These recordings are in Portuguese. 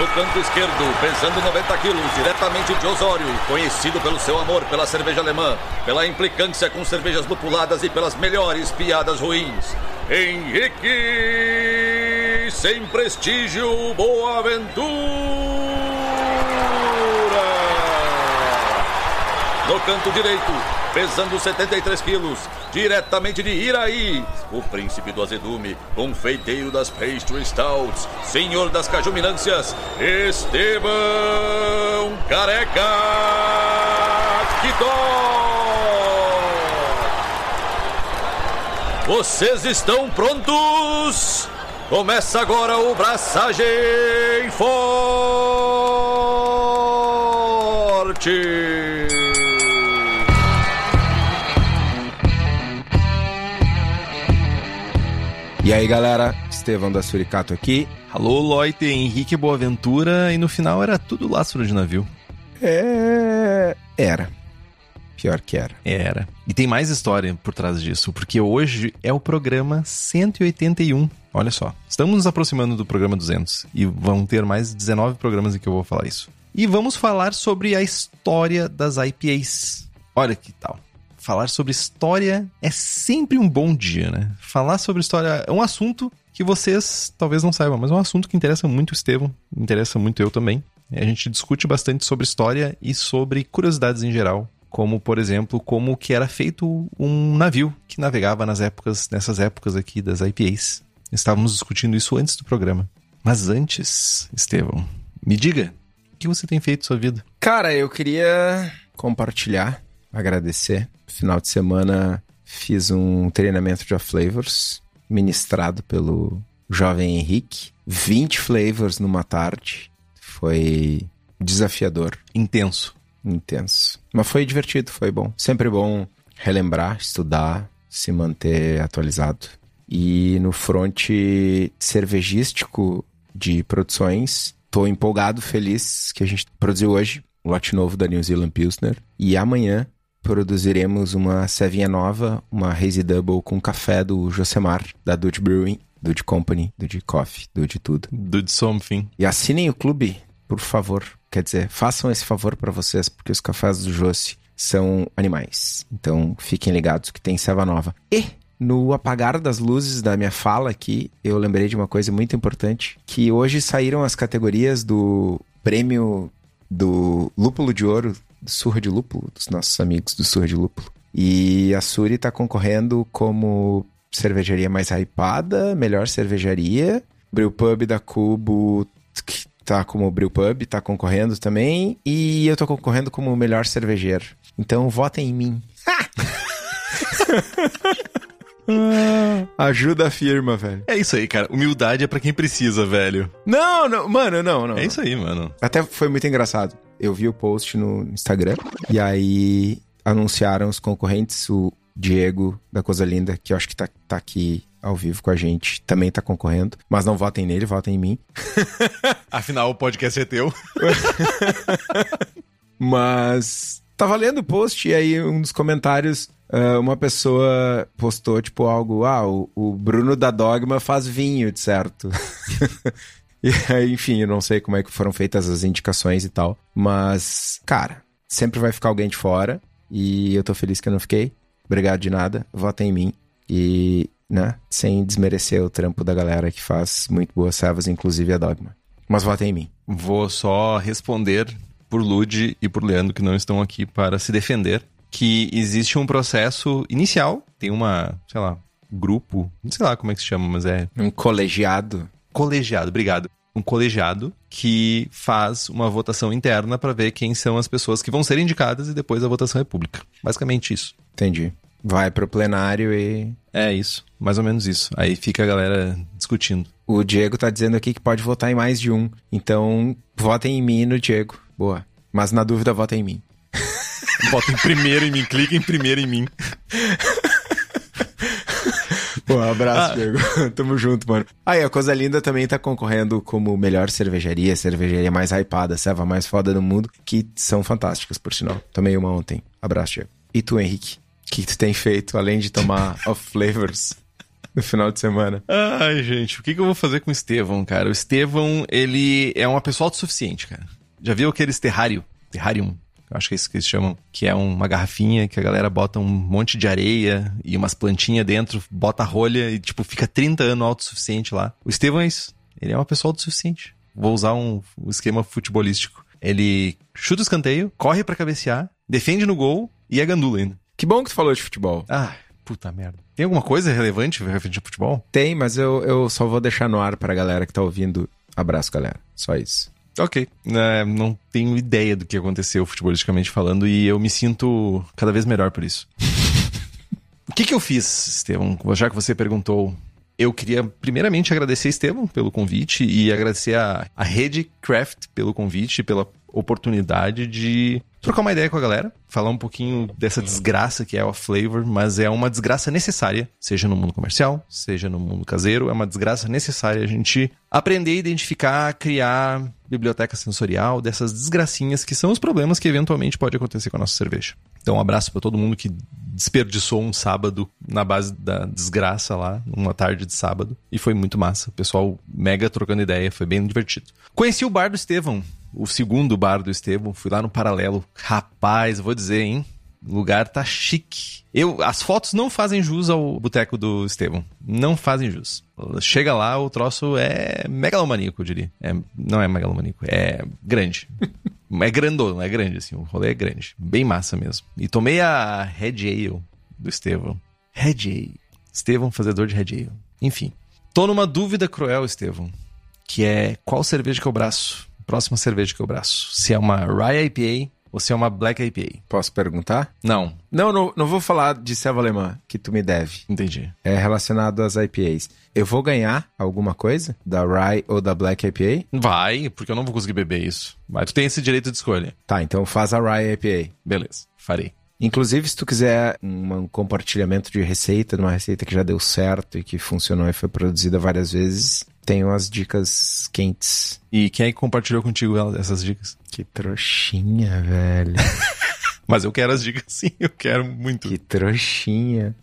No canto esquerdo, pensando 90 quilos, diretamente de Osório, conhecido pelo seu amor pela cerveja alemã, pela implicância com cervejas lupuladas e pelas melhores piadas ruins. Henrique, sem prestígio, Boaventura. No canto direito, pesando 73 quilos, diretamente de Iraí, o príncipe do azedume, confeiteiro das pastry stouts, senhor das cajuminâncias, Estevão Careca. Que dó! Vocês estão prontos? Começa agora o Braçagem Forte! E aí galera, Estevão da Suricato aqui. Alô, Loite, Henrique Boaventura, e no final era tudo lastro de navio. Era. Pior que era. Era. E tem mais história por trás disso, porque hoje é o programa 181. Olha só, estamos nos aproximando do programa 200 e vão ter mais 19 programas em que eu vou falar isso. E vamos falar sobre a história das IPAs. Olha que tal. Falar sobre história é sempre um bom dia, né? Falar sobre história é um assunto que vocês talvez não saibam, mas é um assunto que interessa muito o Estevão, interessa muito eu também. A gente discute bastante sobre história e sobre curiosidades em geral, como, por exemplo, como que era feito um navio que navegava nessas épocas aqui das IPAs. Estávamos discutindo isso antes do programa. Mas antes, Estevão, me diga, o que você tem feito na sua vida? Cara, eu queria compartilhar, agradecer. Final de semana fiz um treinamento de flavors ministrado pelo jovem Henrique. 20 flavors numa tarde. Foi desafiador. Intenso. Mas foi divertido, foi bom. Sempre bom relembrar, estudar, se manter atualizado. E no front cervejístico de produções, tô empolgado, feliz que a gente produziu hoje o lote novo da New Zealand Pilsner. E amanhã produziremos uma cevinha nova, uma Hazy Double com café do Josemar, da Bow Brewery, Bow Company, Bow Coffee, Bow tudo. Bow something. E assinem o clube, por favor. Quer dizer, façam esse favor pra vocês, porque os cafés do Josi são animais. Então, fiquem ligados que tem ceva nova. E, no apagar das luzes da minha fala aqui, eu lembrei de uma coisa muito importante, que hoje saíram as categorias do prêmio do Lúpulo de Ouro, do Surra de Lúpulo, dos nossos amigos do Surra de Lúpulo. E a Suri tá concorrendo como cervejaria mais hypada, melhor cervejaria. Brewpub da Cubo tá como Brewpub, tá concorrendo também. E eu tô concorrendo como melhor cervejeiro. Então votem em mim. Ajuda a firma, velho. É isso aí, cara. Humildade é pra quem precisa, velho. Não. É isso aí, mano. Até foi muito engraçado. Eu vi o post no Instagram e aí anunciaram os concorrentes. O Diego, da Coisa Linda, que eu acho que tá aqui ao vivo com a gente, também tá concorrendo. Mas não votem nele, votem em mim. Afinal, o podcast é teu. Mas tava lendo o post e aí um dos comentários, uma pessoa postou tipo algo, o Bruno da Dogma faz vinho, de certo. E aí, enfim, eu não sei como é que foram feitas as indicações e tal, mas, cara, sempre vai ficar alguém de fora, e eu tô feliz que eu não fiquei. Obrigado de nada, votem em mim, e, né, sem desmerecer o trampo da galera que faz muito boas servas, inclusive a Dogma. Mas votem em mim. Vou só responder por Lud e por Leandro, que não estão aqui para se defender, que existe um processo inicial, tem uma, sei lá, grupo, não sei lá como é que se chama, mas é... Um colegiado... Colegiado, obrigado. Um colegiado que faz uma votação interna para ver quem são as pessoas que vão ser indicadas e depois a votação é pública. Basicamente isso. Entendi. Vai pro plenário e... É isso, mais ou menos isso. Aí fica a galera discutindo. O Diego tá dizendo aqui que pode votar em mais de um. Então, votem em mim e no Diego. Boa. Mas na dúvida, votem em mim. Votem primeiro em mim, cliquem primeiro em mim. Um abraço, Diego. Tamo junto, mano. Aí, a Coisa Linda também tá concorrendo como melhor cervejaria, cervejaria mais hypada, serva mais foda do mundo, que são fantásticas, por sinal. Tomei uma ontem. Abraço, Diego. E tu, Henrique? O que tu tem feito, além de tomar off flavors? no final de semana. Ai, gente, o que eu vou fazer com o Estevão, cara? O Estevão, ele é uma pessoa autossuficiente, cara. Já viu aqueles terrarium? Acho que é isso que eles chamam, que é uma garrafinha que a galera bota um monte de areia e umas plantinhas dentro, bota a rolha e, tipo, fica 30 anos autossuficiente lá. O Estevão é isso. Ele é uma pessoa autossuficiente. Vou usar um esquema futebolístico. Ele chuta o escanteio, corre pra cabecear, defende no gol e é gandula ainda. Que bom que tu falou de futebol. Ah, puta merda. Tem alguma coisa relevante referente a futebol? Tem, mas eu só vou deixar no ar pra galera que tá ouvindo. Abraço, galera. Só isso. Ok, não tenho ideia do que aconteceu futebolisticamente falando e eu me sinto cada vez melhor por isso. O que eu fiz, Estevão? Já que você perguntou, eu queria primeiramente agradecer a Estevão pelo convite e agradecer a Rede Craft pelo convite, pela oportunidade de trocar uma ideia com a galera, falar um pouquinho dessa desgraça que é o Flavor, mas é uma desgraça necessária, seja no mundo comercial, seja no mundo caseiro, é uma desgraça necessária a gente aprender a identificar, criar biblioteca sensorial dessas desgracinhas que são os problemas que eventualmente pode acontecer com a nossa cerveja. Então um abraço pra todo mundo que desperdiçou um sábado na base da desgraça lá, uma tarde de sábado, e foi muito massa, o pessoal mega trocando ideia, foi bem divertido. Conheci o bar do Estevão, o segundo bar do Estevão, fui lá no Paralelo. Rapaz, eu vou dizer, hein? O lugar tá chique. As fotos não fazem jus ao boteco do Estevão. Não fazem jus. Chega lá, o troço é megalomaníaco, eu diria. Não é megalomaníaco, é grande. É grandão, é grande, assim. O rolê é grande. Bem massa mesmo. E tomei a Red Ale do Estevão. Red Ale. Estevão, fazedor de Red Ale. Enfim. Tô numa dúvida cruel, Estevão. Que é qual cerveja que eu braço? Próxima cerveja que eu braço. Se é uma Rye IPA ou se é uma Black IPA. Posso perguntar? Não. Não vou falar de selva alemã, que tu me deve. Entendi. É relacionado às IPAs. Eu vou ganhar alguma coisa da Rye ou da Black IPA? Vai, porque eu não vou conseguir beber isso. Mas tu tem esse direito de escolha. Tá, então faz a Rye IPA. Beleza, farei. Inclusive, se tu quiser um compartilhamento de receita, de uma receita que já deu certo e que funcionou e foi produzida várias vezes... Tenho as dicas quentes. E quem é que compartilhou contigo essas dicas? Que trouxinha, velho. Mas eu quero as dicas, sim. Eu quero muito. Que trouxinha.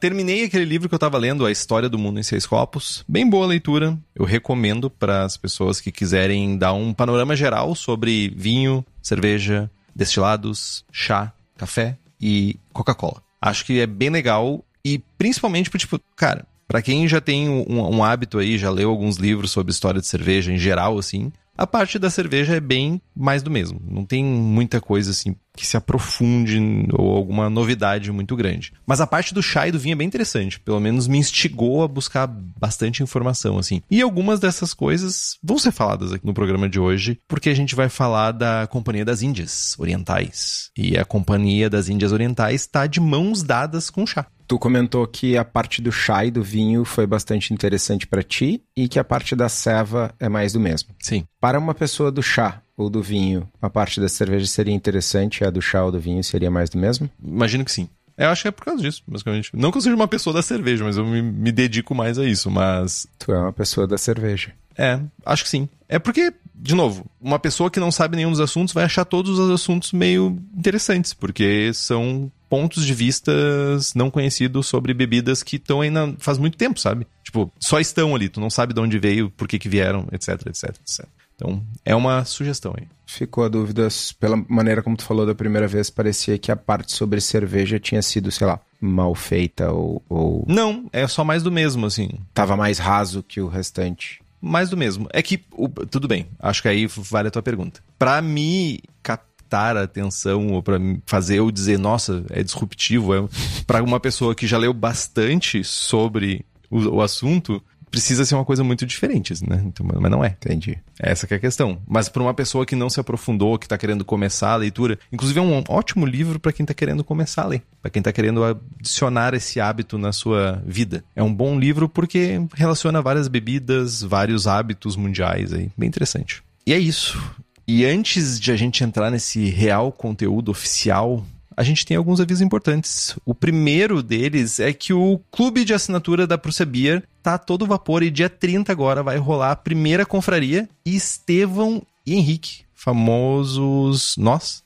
Terminei aquele livro que eu tava lendo, A História do Mundo em 6 Copos. Bem boa leitura. Eu recomendo para as pessoas que quiserem dar um panorama geral sobre vinho, cerveja, destilados, chá, café e Coca-Cola. Acho que é bem legal. E principalmente pro tipo, cara... Pra quem já tem um hábito aí, já leu alguns livros sobre história de cerveja em geral, assim, a parte da cerveja é bem mais do mesmo. Não tem muita coisa, assim, que se aprofunde ou alguma novidade muito grande. Mas a parte do chá e do vinho é bem interessante. Pelo menos me instigou a buscar bastante informação, assim. E algumas dessas coisas vão ser faladas aqui no programa de hoje, porque a gente vai falar da Companhia das Índias Orientais. E a Companhia das Índias Orientais tá de mãos dadas com o chá. Tu comentou que a parte do chá e do vinho foi bastante interessante pra ti e que a parte da ceva é mais do mesmo. Sim. Para uma pessoa do chá ou do vinho, a parte da cerveja seria interessante, a do chá ou do vinho seria mais do mesmo? Imagino que sim. Eu acho que é por causa disso, basicamente. Não que eu seja uma pessoa da cerveja, mas eu me dedico mais a isso, mas... Tu é uma pessoa da cerveja. É, acho que sim. É porque... De novo, uma pessoa que não sabe nenhum dos assuntos vai achar todos os assuntos meio interessantes, porque são pontos de vista não conhecidos sobre bebidas que estão aí faz muito tempo, sabe? Tipo, só estão ali, tu não sabe de onde veio, por que vieram, etc. Então, é uma sugestão aí. Ficou a dúvida, pela maneira como tu falou da primeira vez, parecia que a parte sobre cerveja tinha sido, sei lá, mal feita ou... Não, é só mais do mesmo, assim. Tava mais raso que o restante. Mais do mesmo. É que, tudo bem, acho que aí vale a tua pergunta. Pra me captar a atenção, ou pra fazer eu dizer, nossa, é disruptivo, pra uma pessoa que já leu bastante sobre o assunto, precisa ser uma coisa muito diferente, né? Então, mas não é. Entendi. Essa que é a questão. Mas pra uma pessoa que não se aprofundou, que tá querendo começar a leitura, inclusive é um ótimo livro pra quem tá querendo começar a ler, pra quem tá querendo adicionar esse hábito na sua vida. É um bom livro porque relaciona várias bebidas, vários hábitos mundiais aí. Bem interessante. E é isso. E antes de a gente entrar nesse real conteúdo oficial... A gente tem alguns avisos importantes. O primeiro deles é que o clube de assinatura da Prússia Beer tá a todo vapor e dia 30 agora vai rolar a primeira confraria. E Estevão e Henrique, famosos nós,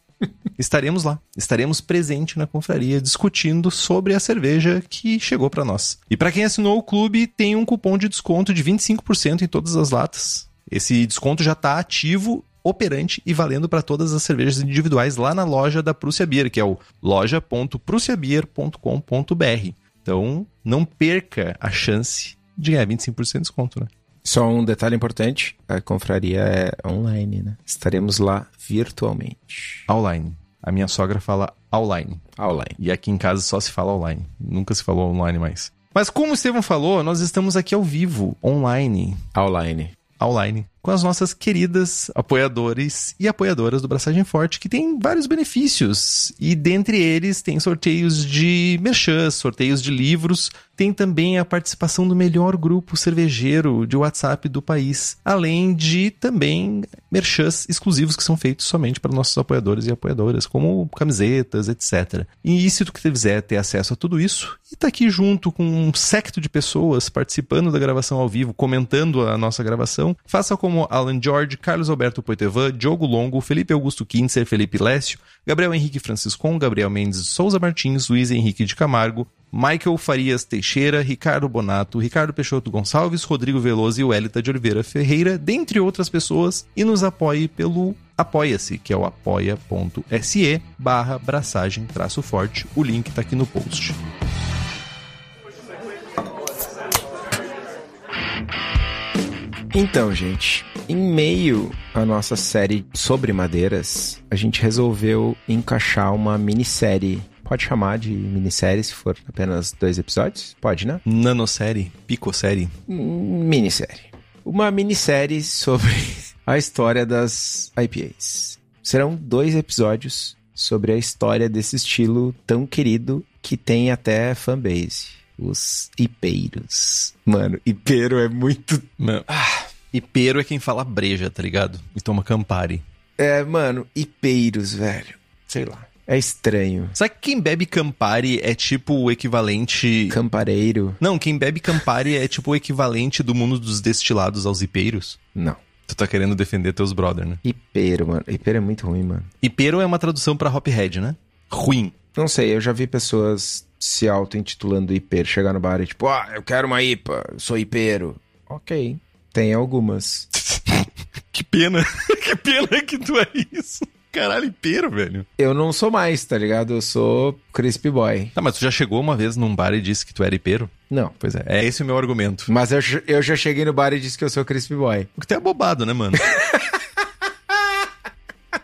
Estaremos lá, estaremos presente na confraria discutindo sobre a cerveja que chegou para nós. E para quem assinou o clube, tem um cupom de desconto de 25% em todas as latas. Esse desconto já está ativo, operante e valendo para todas as cervejas individuais lá na loja da Prússia Beer, que é o loja.prussiabeer.com.br. Então, não perca a chance de ganhar 25% de desconto, né? Só um detalhe importante, a confraria é online, né? Estaremos lá virtualmente. Online. A minha sogra fala online. Online. E aqui em casa só se fala online. Nunca se falou online mais. Mas como o Estevão falou, nós estamos aqui ao vivo, online. Online. Online, com as nossas queridas apoiadores e apoiadoras do Braçagem Forte, que tem vários benefícios. E dentre eles tem sorteios de merchãs, sorteios de livros, tem também a participação do melhor grupo cervejeiro de WhatsApp do país, além de também merchãs exclusivos que são feitos somente para nossos apoiadores e apoiadoras, como camisetas, etc. E se tu quiser ter acesso a tudo isso, e tá aqui junto com um séquito de pessoas participando da gravação ao vivo, comentando a nossa gravação, faça como Alan George, Carlos Alberto Poitevin, Diogo Longo, Felipe Augusto Kintzer, Felipe Lécio, Gabriel Henrique Franciscon, Gabriel Mendes Souza Martins, Luiz Henrique de Camargo, Michael Farias Teixeira, Ricardo Bonato, Ricardo Peixoto Gonçalves, Rodrigo Veloso e Welita de Oliveira Ferreira, dentre outras pessoas, e nos apoie pelo Apoia-se, que é o apoia.se/braçagem-forte. O link tá aqui no post. Então, gente, em meio à nossa série sobre madeiras, a gente resolveu encaixar uma minissérie. Pode chamar de minissérie se for apenas 2 episódios? Pode, né? Nanossérie, picossérie. Minissérie. Uma minissérie sobre a história das IPAs. Serão 2 episódios sobre a história desse estilo tão querido que tem até fanbase. Os ipeiros. Mano, ipeiro é muito... Mano. Ah, ipeiro é quem fala breja, tá ligado? E toma Campari. É, mano, ipeiros, velho. Sei lá. É estranho. Sabe que quem bebe Campari é tipo o equivalente... Campareiro? Não, quem bebe Campari é tipo o equivalente do mundo dos destilados aos ipeiros? Não. Tu tá querendo defender teus brother, né? Ipeiro, mano. Ipeiro é muito ruim, mano. Ipeiro é uma tradução pra hophead, né? Ruim. Não sei, eu já vi pessoas se auto-intitulando ipeiro, chegar no bar e tipo, ah, eu quero uma IPA, eu sou ipeiro. Ok. Tem algumas. Que pena. Que pena que tu é isso. Caralho, ipeiro, velho. Eu não sou mais, tá ligado? Eu sou crispy boy. Tá, mas tu já chegou uma vez num bar e disse que tu era ipeiro? Não. Pois é, é esse o meu argumento. Mas eu já cheguei no bar e disse que eu sou crispy boy. O que tu é bobado, né, mano?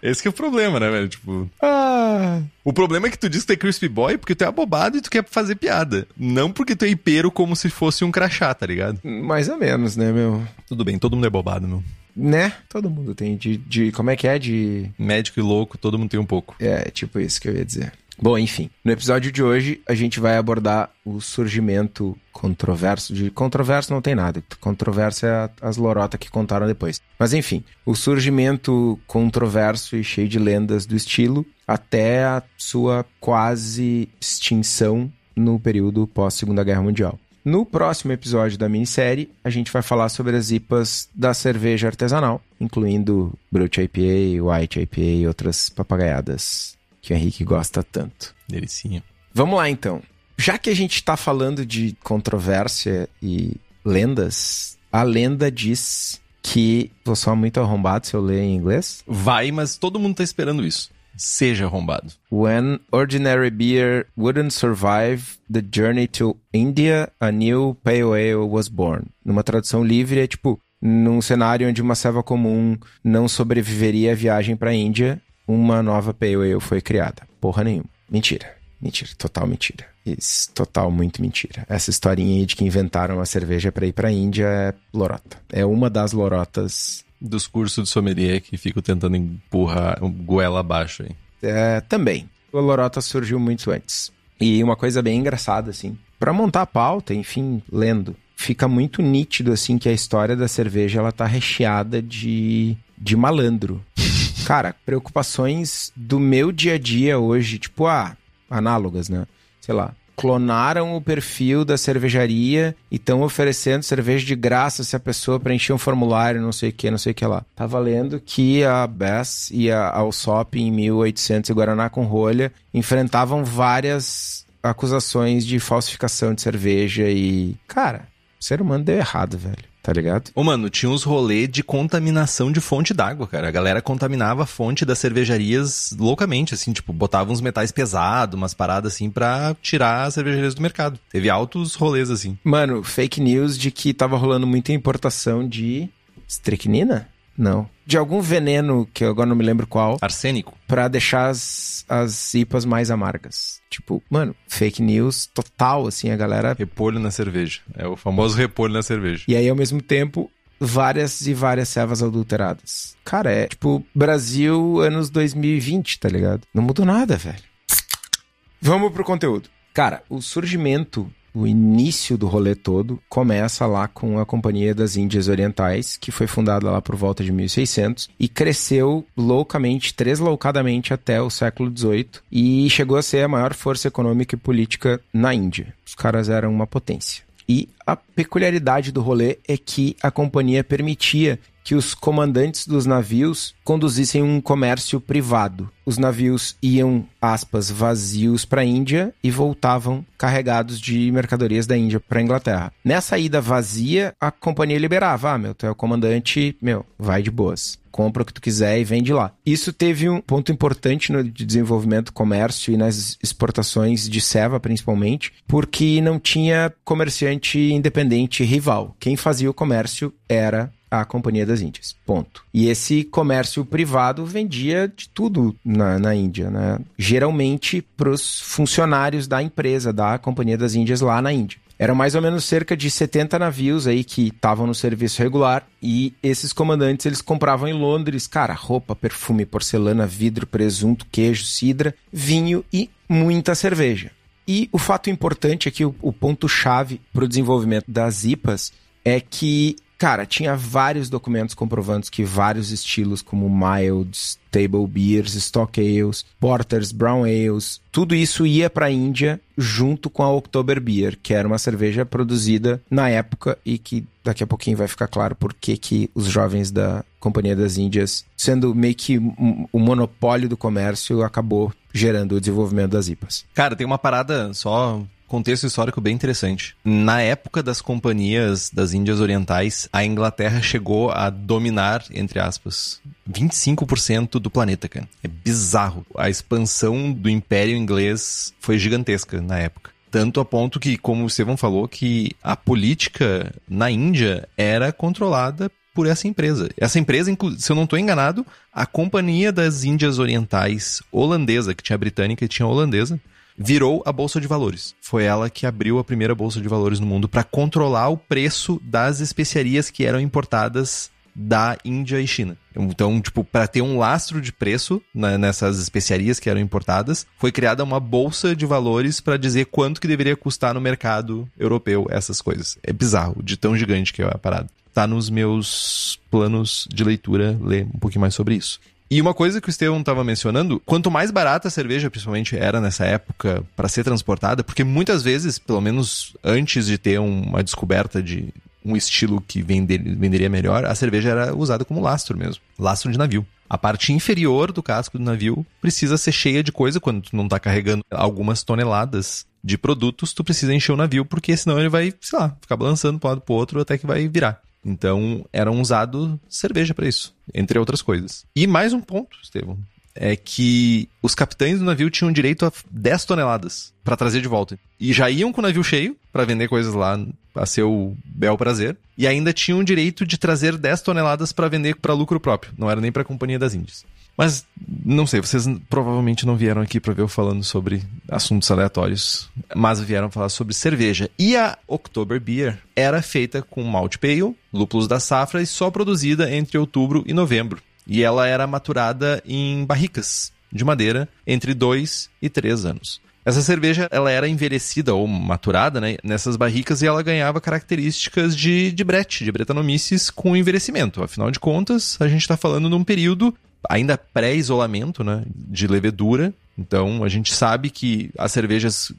Esse que é o problema, né, velho? Tipo... Ah... O problema é que tu diz que tu é crispy boy porque tu é abobado e tu quer fazer piada. Não porque tu é ipeiro como se fosse um crachá, tá ligado? Mais ou menos, né, meu? Tudo bem, todo mundo é bobado, meu. Né? Todo mundo tem de... Como é que é? De... Médico e louco, todo mundo tem um pouco. É, tipo isso que eu ia dizer. Bom, enfim. No episódio de hoje, a gente vai abordar o surgimento controverso. De controverso não tem nada. Controverso é as lorotas que contaram depois. Mas, enfim. O surgimento controverso e cheio de lendas do estilo até a sua quase extinção no período pós-Segunda Guerra Mundial. No próximo episódio da minissérie, a gente vai falar sobre as IPAs da cerveja artesanal, incluindo Brut IPA, White IPA e outras papagaiadas que o Henrique gosta tanto. Delicinha. Vamos lá, então. Já que a gente está falando de controvérsia e lendas, a lenda diz que... Vou só muito arrombado se eu ler em inglês. Vai, mas todo mundo está esperando isso. Seja arrombado. When ordinary beer wouldn't survive the journey to India, a new pale ale was born. Numa tradução livre é tipo, num cenário onde uma selva comum não sobreviveria à viagem para a Índia, uma nova pale ale foi criada. Porra nenhuma. Mentira. Mentira. Total mentira. Isso. Total muito mentira. Essa historinha aí de que inventaram a cerveja para ir para a Índia é lorota. É uma das lorotas... Dos cursos de sommelier que fico tentando empurrar goela abaixo, hein? É, também. O lorota surgiu muito antes. E uma coisa bem engraçada, assim. Pra montar a pauta, enfim, lendo, fica muito nítido, assim, que a história da cerveja, ela tá recheada de malandro. Cara, preocupações do meu dia a dia hoje, tipo, análogas, né? Sei lá. clonaram o perfil da cervejaria e estão oferecendo cerveja de graça se a pessoa preencher um formulário, não sei o que lá. Tá valendo que a Bass e a Alsop em 1800 e Guaraná com rolha enfrentavam várias acusações de falsificação de cerveja e... Cara, o ser humano deu errado, velho. Tá ligado? Ô, mano, tinha uns rolês de contaminação de fonte d'água, cara. A galera contaminava a fonte das cervejarias loucamente, assim, tipo, botava uns metais pesados, umas paradas assim, pra tirar as cervejarias do mercado. Teve altos rolês, assim. Mano, fake news de que tava rolando muita importação de... Estricnina? Não. De algum veneno, que eu agora não me lembro qual. Arsênico. Pra deixar as IPAs mais amargas. Tipo, mano, fake news total, assim, a galera... Repolho na cerveja. É o famoso repolho na cerveja. E aí, ao mesmo tempo, várias e várias servas adulteradas. Cara, é tipo Brasil anos 2020, tá ligado? Não mudou nada, velho. Vamos pro conteúdo. Cara, o surgimento... O início do rolê todo começa lá com a Companhia das Índias Orientais, que foi fundada lá por volta de 1600 e cresceu tresloucadamente até o século XVIII e chegou a ser a maior força econômica e política na Índia. Os caras eram uma potência. E a peculiaridade do rolê é que a companhia permitia que os comandantes dos navios conduzissem um comércio privado. Os navios iam, aspas, vazios para a Índia e voltavam carregados de mercadorias da Índia para a Inglaterra. Nessa ida vazia, a companhia liberava. Ah, meu, tu é o comandante, meu, vai de boas. Compra o que tu quiser e vende lá. Isso teve um ponto importante no desenvolvimento do comércio e nas exportações de ceva, principalmente, porque não tinha comerciante independente rival. Quem fazia o comércio era... a Companhia das Índias, ponto. E esse comércio privado vendia de tudo na Índia, né? Geralmente para os funcionários da empresa, da Companhia das Índias lá na Índia. Eram mais ou menos cerca de 70 navios aí que estavam no serviço regular e esses comandantes, eles compravam em Londres, cara, roupa, perfume, porcelana, vidro, presunto, queijo, cidra, vinho e muita cerveja. E o fato importante aqui, o ponto-chave para o desenvolvimento das IPAs é que cara, tinha vários documentos comprovando que vários estilos como milds, table beers, stock ales, porters, brown ales, tudo isso ia para a Índia junto com a October Beer, que era uma cerveja produzida na época e que daqui a pouquinho vai ficar claro por que os jovens da Companhia das Índias, sendo meio que o monopólio do comércio, acabou gerando o desenvolvimento das IPAs. Cara, tem uma parada só... contexto histórico bem interessante. Na época das Companhias das Índias Orientais, a Inglaterra chegou a dominar, entre aspas, 25% do planeta, cara. É bizarro. A expansão do Império Inglês foi gigantesca na época. Tanto a ponto que, como o Estevão falou, que a política na Índia era controlada por essa empresa. Essa empresa, se eu não estou enganado, a Companhia das Índias Orientais holandesa, que tinha a britânica e tinha a holandesa, virou a Bolsa de Valores. Foi ela que abriu a primeira Bolsa de Valores no mundo para controlar o preço das especiarias que eram importadas da Índia e China. Então, tipo, para ter um lastro de preço nessas especiarias que eram importadas, foi criada uma Bolsa de Valores para dizer quanto que deveria custar no mercado europeu essas coisas. É bizarro, de tão gigante que é a parada. Tá nos meus planos de leitura, ler um pouquinho mais sobre isso. E uma coisa que o Estevão estava mencionando, quanto mais barata a cerveja, principalmente, era nessa época para ser transportada, porque muitas vezes, pelo menos antes de ter uma descoberta de um estilo que venderia melhor, a cerveja era usada como lastro mesmo, lastro de navio. A parte inferior do casco do navio precisa ser cheia de coisa quando tu não tá carregando algumas toneladas de produtos, tu precisa encher o navio, porque senão ele vai, sei lá, ficar balançando para um lado para o outro até que vai virar. Então, era usado cerveja para isso, entre outras coisas. E mais um ponto, Estevão, é que os capitães do navio tinham direito a 10 toneladas para trazer de volta. E já iam com o navio cheio para vender coisas lá a seu bel prazer. E ainda tinham direito de trazer 10 toneladas para vender para lucro próprio. Não era nem para a Companhia das Índias. Mas, não sei, vocês provavelmente não vieram aqui para ver eu falando sobre assuntos aleatórios, mas vieram falar sobre cerveja. E a October Beer era feita com malt pale, lúpulos da safra e só produzida entre outubro e novembro. E ela era maturada em barricas de madeira entre 2 e 3 anos. Essa cerveja ela era envelhecida ou maturada, né, nessas barricas e ela ganhava características de brete, de bretanomices com envelhecimento. Afinal de contas, a gente está falando de um período ainda pré-isolamento, né, de levedura. Então, a gente sabe que as cervejas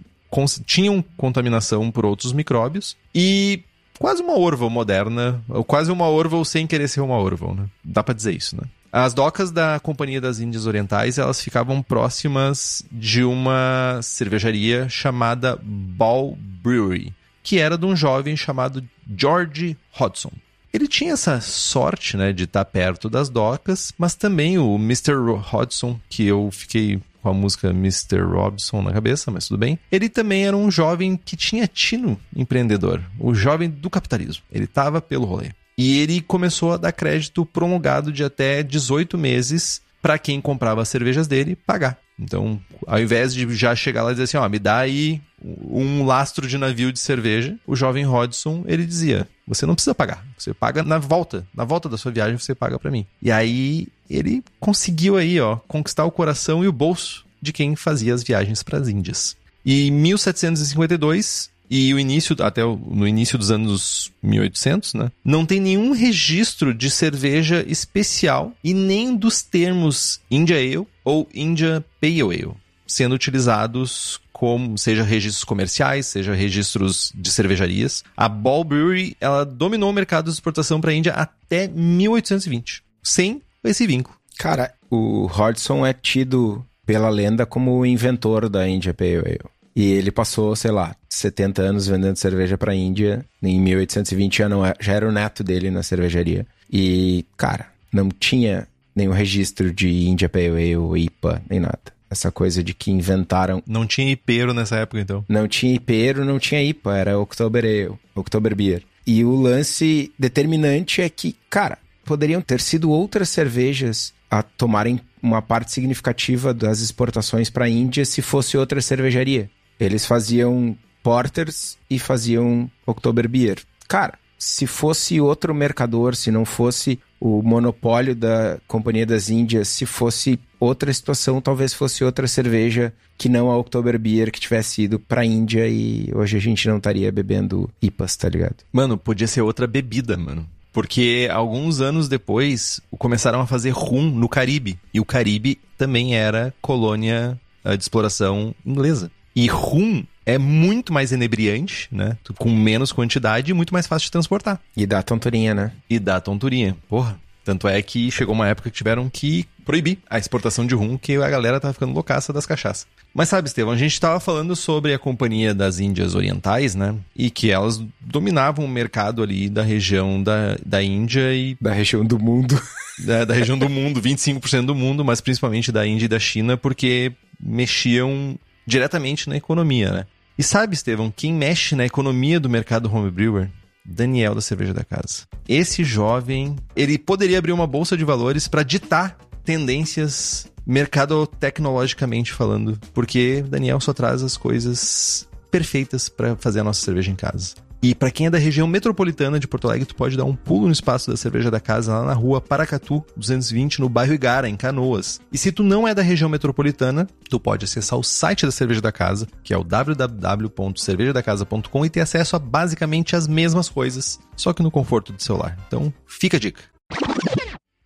tinham contaminação por outros micróbios e quase uma Orval moderna, ou quase uma Orval sem querer ser uma Orval, né? Dá pra dizer isso, né? As docas da Companhia das Índias Orientais, elas ficavam próximas de uma cervejaria chamada Bow Brewery, que era de um jovem chamado George Hodgson. Ele tinha essa sorte, né, de estar perto das docas, mas também o Mr. Hodgson, que eu fiquei com a música Mr. Robson na cabeça, mas tudo bem. Ele também era um jovem que tinha tino empreendedor, o jovem do capitalismo. Ele estava pelo rolê. E ele começou a dar crédito prolongado de até 18 meses para quem comprava as cervejas dele pagar. Então, ao invés de já chegar lá e dizer assim, ó, me dá aí um lastro de navio de cerveja, o jovem Hodgson, ele dizia, você não precisa pagar, você paga na volta da sua viagem você paga para mim. E aí, ele conseguiu aí, ó, conquistar o coração e o bolso de quem fazia as viagens para as Índias. E em 1752... E o início, até no início dos anos 1800, né? Não tem nenhum registro de cerveja especial e nem dos termos India Ale ou India Pale Ale sendo utilizados como, seja registros comerciais, seja registros de cervejarias. A Ball Brewery, ela dominou o mercado de exportação para a Índia até 1820, sem esse vínculo. Cara, o Hodgson é tido pela lenda como o inventor da India Pale Ale. E ele passou, sei lá, 70 anos vendendo cerveja pra Índia. Em 1820 já era o neto dele na cervejaria. E, cara, não tinha nenhum registro de India Pale Ale ou IPA, nem nada. Essa coisa de que inventaram... Não tinha ipeiro nessa época, então? Não tinha ipeiro, não tinha IPA. Era October Ale, October Beer. E o lance determinante é que, cara, poderiam ter sido outras cervejas a tomarem uma parte significativa das exportações pra Índia se fosse outra cervejaria. Eles faziam porters e faziam October Beer. Cara, se fosse outro mercador, se não fosse o monopólio da Companhia das Índias, se fosse outra situação, talvez fosse outra cerveja que não a October Beer que tivesse ido pra Índia e hoje a gente não estaria bebendo IPAs, tá ligado? Mano, podia ser outra bebida, mano. Porque alguns anos depois começaram a fazer rum no Caribe. E o Caribe também era colônia de exploração inglesa. E rum é muito mais enebriante, né? Com menos quantidade e muito mais fácil de transportar. E dá tonturinha, né? E dá tonturinha, porra. Tanto é que chegou uma época que tiveram que proibir a exportação de rum, que a galera tava ficando loucaça das cachaças. Mas sabe, Estevão, a gente tava falando sobre a Companhia das Índias Orientais, né? E que elas dominavam o mercado ali da região da Índia e... Da região do mundo. Da região do mundo, 25% do mundo, mas principalmente da Índia e da China, porque mexiam... diretamente na economia, né? E sabe, Estevão, quem mexe na economia do mercado homebrewer? Daniel da Cerveja da Casa. Esse jovem, ele poderia abrir uma bolsa de valores para ditar tendências mercadotecnologicamente falando, porque Daniel só traz as coisas perfeitas para fazer a nossa cerveja em casa. E para quem é da região metropolitana de Porto Alegre, tu pode dar um pulo no espaço da Cerveja da Casa, lá na rua Paracatu 220, no bairro Igara, em Canoas. E se tu não é da região metropolitana, tu pode acessar o site da Cerveja da Casa, que é o www.cervejadacasa.com e ter acesso a basicamente as mesmas coisas, só que no conforto do celular. Então, fica a dica.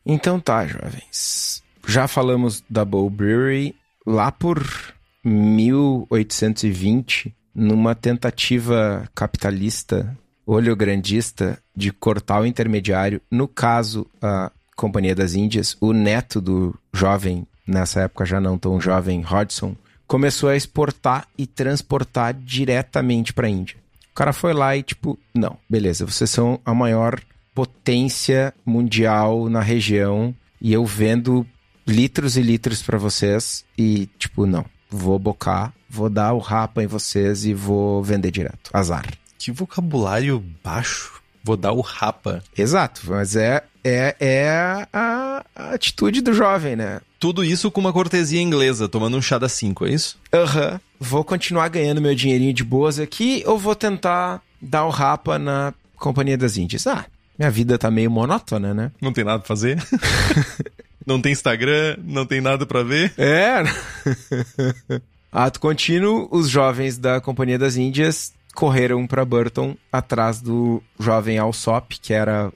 Então tá, jovens. Já falamos da Bow Brewery lá por 1820... numa tentativa capitalista, olhograndista, de cortar o intermediário, no caso, a Companhia das Índias, o neto do jovem, nessa época já não tão jovem, Hodgson, começou a exportar e transportar diretamente para a Índia. O cara foi lá e tipo, não, beleza, vocês são a maior potência mundial na região e eu vendo litros e litros para vocês e tipo, não, vou bocar, vou dar o rapa em vocês e vou vender direto. Azar. Que vocabulário baixo. Vou dar o rapa. Exato, mas é a atitude do jovem, né? Tudo isso com uma cortesia inglesa, tomando um chá da 5, é isso? Aham. Vou continuar ganhando meu dinheirinho de boas aqui ou vou tentar dar o rapa na Companhia das Índias? Ah, minha vida tá meio monótona, né? Não tem nada pra fazer. Não tem Instagram, não tem nada pra ver. É. Ato contínuo, os jovens da Companhia das Índias correram para Burton atrás do jovem Alsop, que era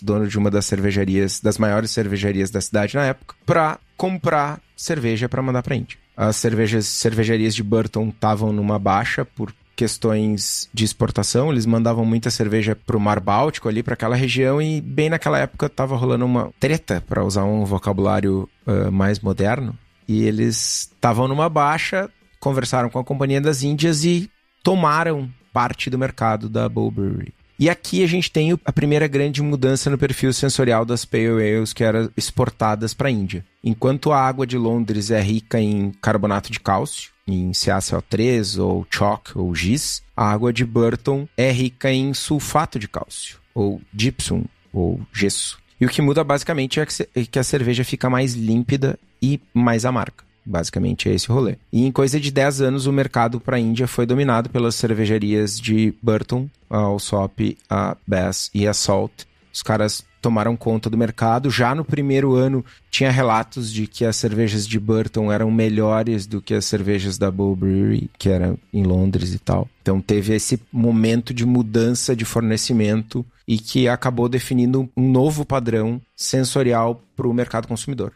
dono de uma das cervejarias, das maiores cervejarias da cidade na época, para comprar cerveja para mandar para a Índia. as cervejarias de Burton estavam numa baixa por questões de exportação, eles mandavam muita cerveja pro Mar Báltico ali, para aquela região, e bem naquela época tava rolando uma treta, para usar um vocabulário mais moderno, e eles estavam numa baixa, conversaram com a Companhia das Índias e tomaram parte do mercado da Bow Brewery. E aqui a gente tem a primeira grande mudança no perfil sensorial das Pale Ales que eram exportadas para a Índia. Enquanto a água de Londres é rica em carbonato de cálcio, em CaCO3 ou chalk ou giz, a água de Burton é rica em sulfato de cálcio, ou gypsum, ou gesso. E o que muda basicamente é que a cerveja fica mais límpida e mais amarga. Basicamente é esse rolê. E em coisa de 10 anos, o mercado para a Índia foi dominado pelas cervejarias de Burton, a Alsop, a Bass e a Salt. Os caras tomaram conta do mercado. Já no primeiro ano, tinha relatos de que as cervejas de Burton eram melhores do que as cervejas da Bow Brewery, que era em Londres e tal. Então teve esse momento de mudança de fornecimento e que acabou definindo um novo padrão sensorial para o mercado consumidor.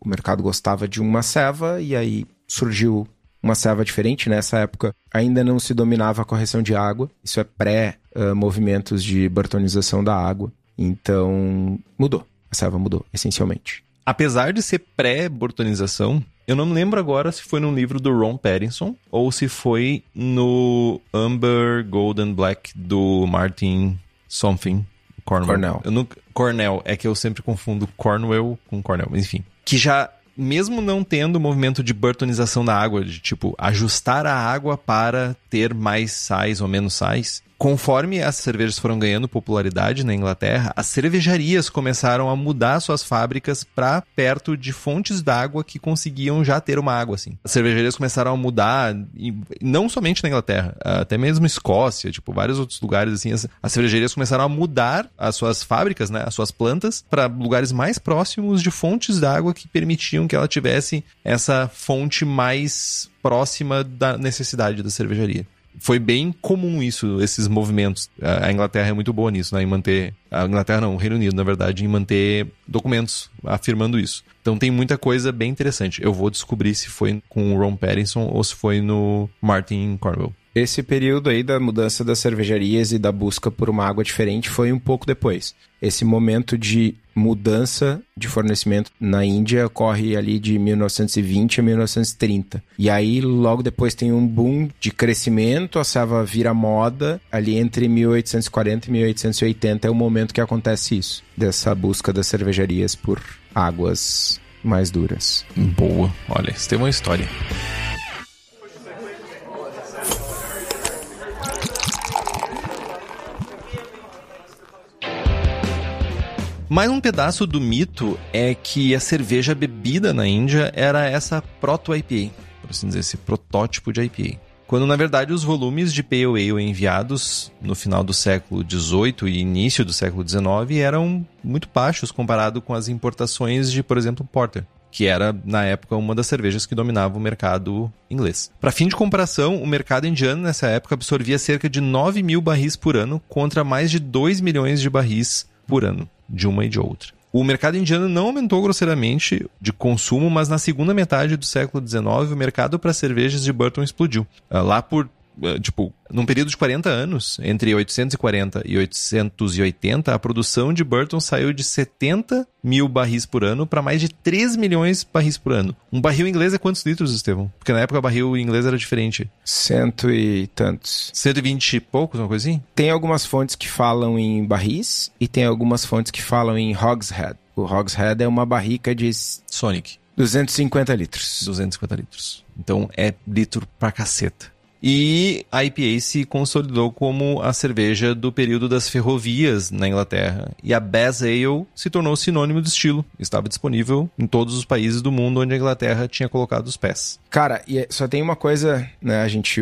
O mercado gostava de uma ceva e aí surgiu uma ceva diferente. Nessa época ainda não se dominava a correção de água, isso é pré-movimentos de burtonização da água, então mudou, a ceva mudou essencialmente. Apesar de ser pré-burtonização, eu não me lembro agora se foi no livro do Ron Pattinson ou se foi no Amber Golden Black do Martyn Something Cornell. Cornell, é que eu sempre confundo Cornwell com Cornell, enfim. Que já, mesmo não tendo o movimento de burtonização da água, de tipo, ajustar a água para ter mais sais ou menos sais, conforme as cervejas foram ganhando popularidade na Inglaterra, as cervejarias começaram a mudar suas fábricas para perto de fontes d'água que conseguiam já ter uma água, assim. As cervejarias começaram a mudar, e não somente na Inglaterra, até mesmo Escócia, tipo, vários outros lugares, assim. As cervejarias começaram a mudar as suas fábricas, né, as suas plantas, para lugares mais próximos de fontes d'água que permitiam que ela tivesse essa fonte mais próxima da necessidade da cervejaria. Foi bem comum isso, esses movimentos. A Inglaterra é muito boa nisso, né? Em manter... A Inglaterra não, o Reino Unido, na verdade, em manter documentos afirmando isso. Então tem muita coisa bem interessante. Eu vou descobrir se foi com o Ron Pattinson ou se foi no Martyn Cornell. Esse período aí da mudança das cervejarias e da busca por uma água diferente foi um pouco depois. Esse momento de mudança de fornecimento na Índia ocorre ali de 1920 a 1930. E aí logo depois tem um boom de crescimento, a ceva vira moda. Ali entre 1840 e 1880 é o momento que acontece isso, dessa busca das cervejarias por águas mais duras. Boa, olha, isso tem uma história. Mais um pedaço do mito é que a cerveja bebida na Índia era essa proto-IPA, por assim dizer, esse protótipo de IPA. Quando, na verdade, os volumes de Pale Ale enviados no final do século XVIII e início do século XIX eram muito baixos comparado com as importações de, por exemplo, Porter, que era, na época, uma das cervejas que dominava o mercado inglês. Para fim de comparação, o mercado indiano, nessa época, absorvia cerca de 9 mil barris por ano contra mais de 2 milhões de barris por ano, de uma e de outra. O mercado indiano não aumentou grosseiramente de consumo, mas na segunda metade do século XIX, o mercado para cervejas de Burton explodiu. Lá por, num período de 40 anos, entre 840 e 880, a produção de Burton saiu de 70 mil barris por ano para mais de 3 milhões de barris por ano. Um barril inglês é quantos litros, Estevão? Porque na época o barril inglês era diferente. 100 e tantos. 120 e poucos, uma coisinha? Tem algumas fontes que falam em barris e tem algumas fontes que falam em hogshead. O hogshead é uma barrica de... Sonic. 250 litros. 250 litros. Então é litro pra caceta. E a IPA se consolidou como a cerveja do período das ferrovias na Inglaterra. E a Bass Ale se tornou sinônimo do estilo. Estava disponível em todos os países do mundo onde a Inglaterra tinha colocado os pés. Cara, e só tem uma coisa, né?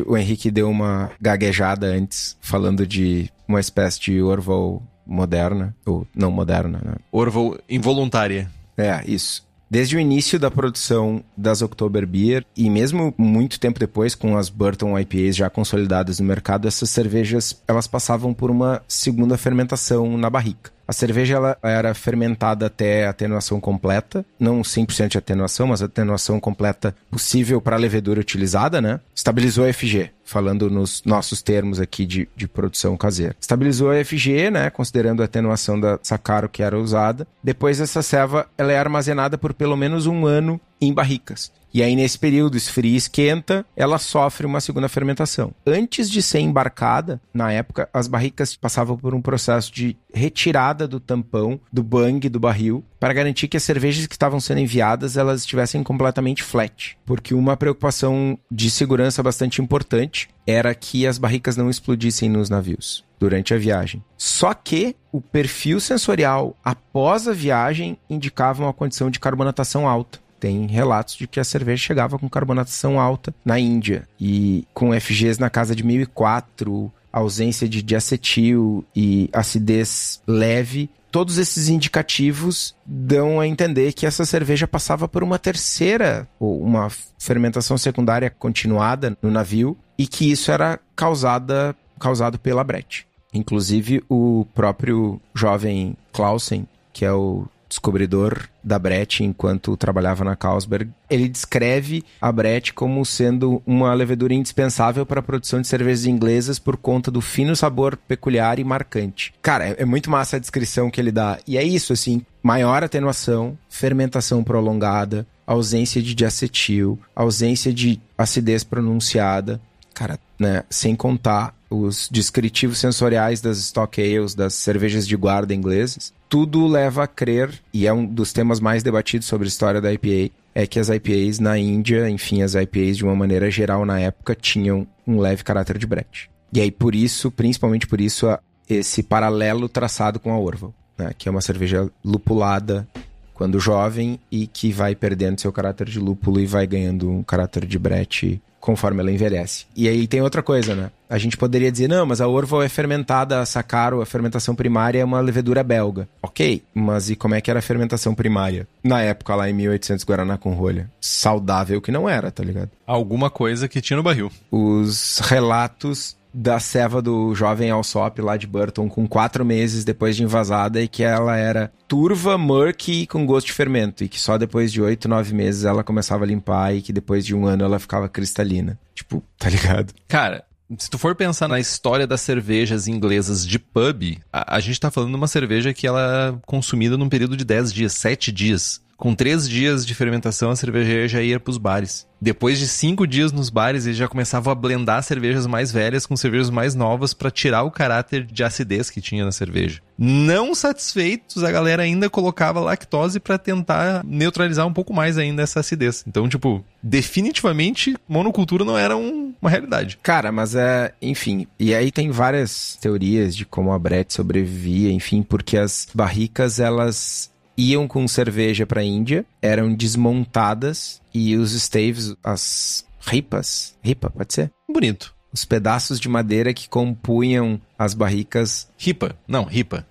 O Henrique deu uma gaguejada antes, falando de uma espécie de Orval moderna. Ou não moderna, né? Orval involuntária. É, isso. Desde o início da produção das October Beer, e mesmo muito tempo depois, com as Burton IPAs já consolidadas no mercado, essas cervejas elas passavam por uma segunda fermentação na barrica. A cerveja ela era fermentada até atenuação completa, não 100% de atenuação, mas atenuação completa possível para a levedura utilizada, né? Estabilizou a FG, falando nos nossos termos aqui de produção caseira. Estabilizou a FG, né? Considerando a atenuação da Saccaro que era usada. Depois essa ceva ela é armazenada por pelo menos um ano em barricas. E aí, nesse período, esfria e esquenta, ela sofre uma segunda fermentação. Antes de ser embarcada, na época, as barricas passavam por um processo de retirada do tampão, do bung, do barril, para garantir que as cervejas que estavam sendo enviadas, elas estivessem completamente flat. Porque uma preocupação de segurança bastante importante era que as barricas não explodissem nos navios durante a viagem. Só que o perfil sensorial após a viagem indicava uma condição de carbonatação alta. Tem relatos de que a cerveja chegava com carbonatação alta na Índia. E com FGs na casa de 1004, ausência de diacetil e acidez leve, todos esses indicativos dão a entender que essa cerveja passava por uma terceira, ou uma fermentação secundária continuada no navio, e que isso era causado pela brete. Inclusive, o próprio jovem Clausen, que é o descobridor da brete enquanto trabalhava na Carlsberg, ele descreve a brete como sendo uma levedura indispensável para a produção de cervejas inglesas por conta do fino sabor peculiar e marcante. Cara, é muito massa a descrição que ele dá. E é isso, assim, maior atenuação, fermentação prolongada, ausência de diacetil, ausência de acidez pronunciada, cara, né, sem contar os descritivos sensoriais das Stock Ales, das cervejas de guarda inglesas. Tudo leva a crer, e é um dos temas mais debatidos sobre a história da IPA, é que as IPAs na Índia, enfim, as IPAs de uma maneira geral na época, tinham um leve caráter de brete. E aí por isso, principalmente por isso, esse paralelo traçado com a Orval, né? Que é uma cerveja lupulada quando jovem e que vai perdendo seu caráter de lúpulo e vai ganhando um caráter de brete conforme ela envelhece. E aí tem outra coisa, né? A gente poderia dizer, não, mas a Orval é fermentada, a Saccaro, a fermentação primária é uma levedura belga. Ok, mas e como é que era a fermentação primária? Na época, lá em 1800, Guaraná com rolha. Saudável que não era, tá ligado? Alguma coisa que tinha no barril. Os relatos da ceva do jovem Alsop lá de Burton, com 4 meses depois de envasada, e que ela era turva, murky e com gosto de fermento, e que só depois de 8, 9 meses ela começava a limpar, e que depois de 1 ano ela ficava cristalina. Tipo, tá ligado? Cara, se tu for pensar na história das cervejas inglesas de pub, a gente tá falando de uma cerveja que ela é consumida num período de 10 dias, 7 dias. Com 3 dias de fermentação, a cerveja já ia para os bares. Depois de 5 dias nos bares, eles já começavam a blendar cervejas mais velhas com cervejas mais novas para tirar o caráter de acidez que tinha na cerveja. Não satisfeitos, a galera ainda colocava lactose para tentar neutralizar um pouco mais ainda essa acidez. Então, tipo, definitivamente, monocultura não era uma realidade. Cara, mas é... Enfim, e aí tem várias teorias de como a brete sobrevivia, enfim, porque as barricas, elas iam com cerveja para a Índia, eram desmontadas e os staves, as ripas, ripa pode ser? Bonito. Os pedaços de madeira que compunham as barricas... Ripa.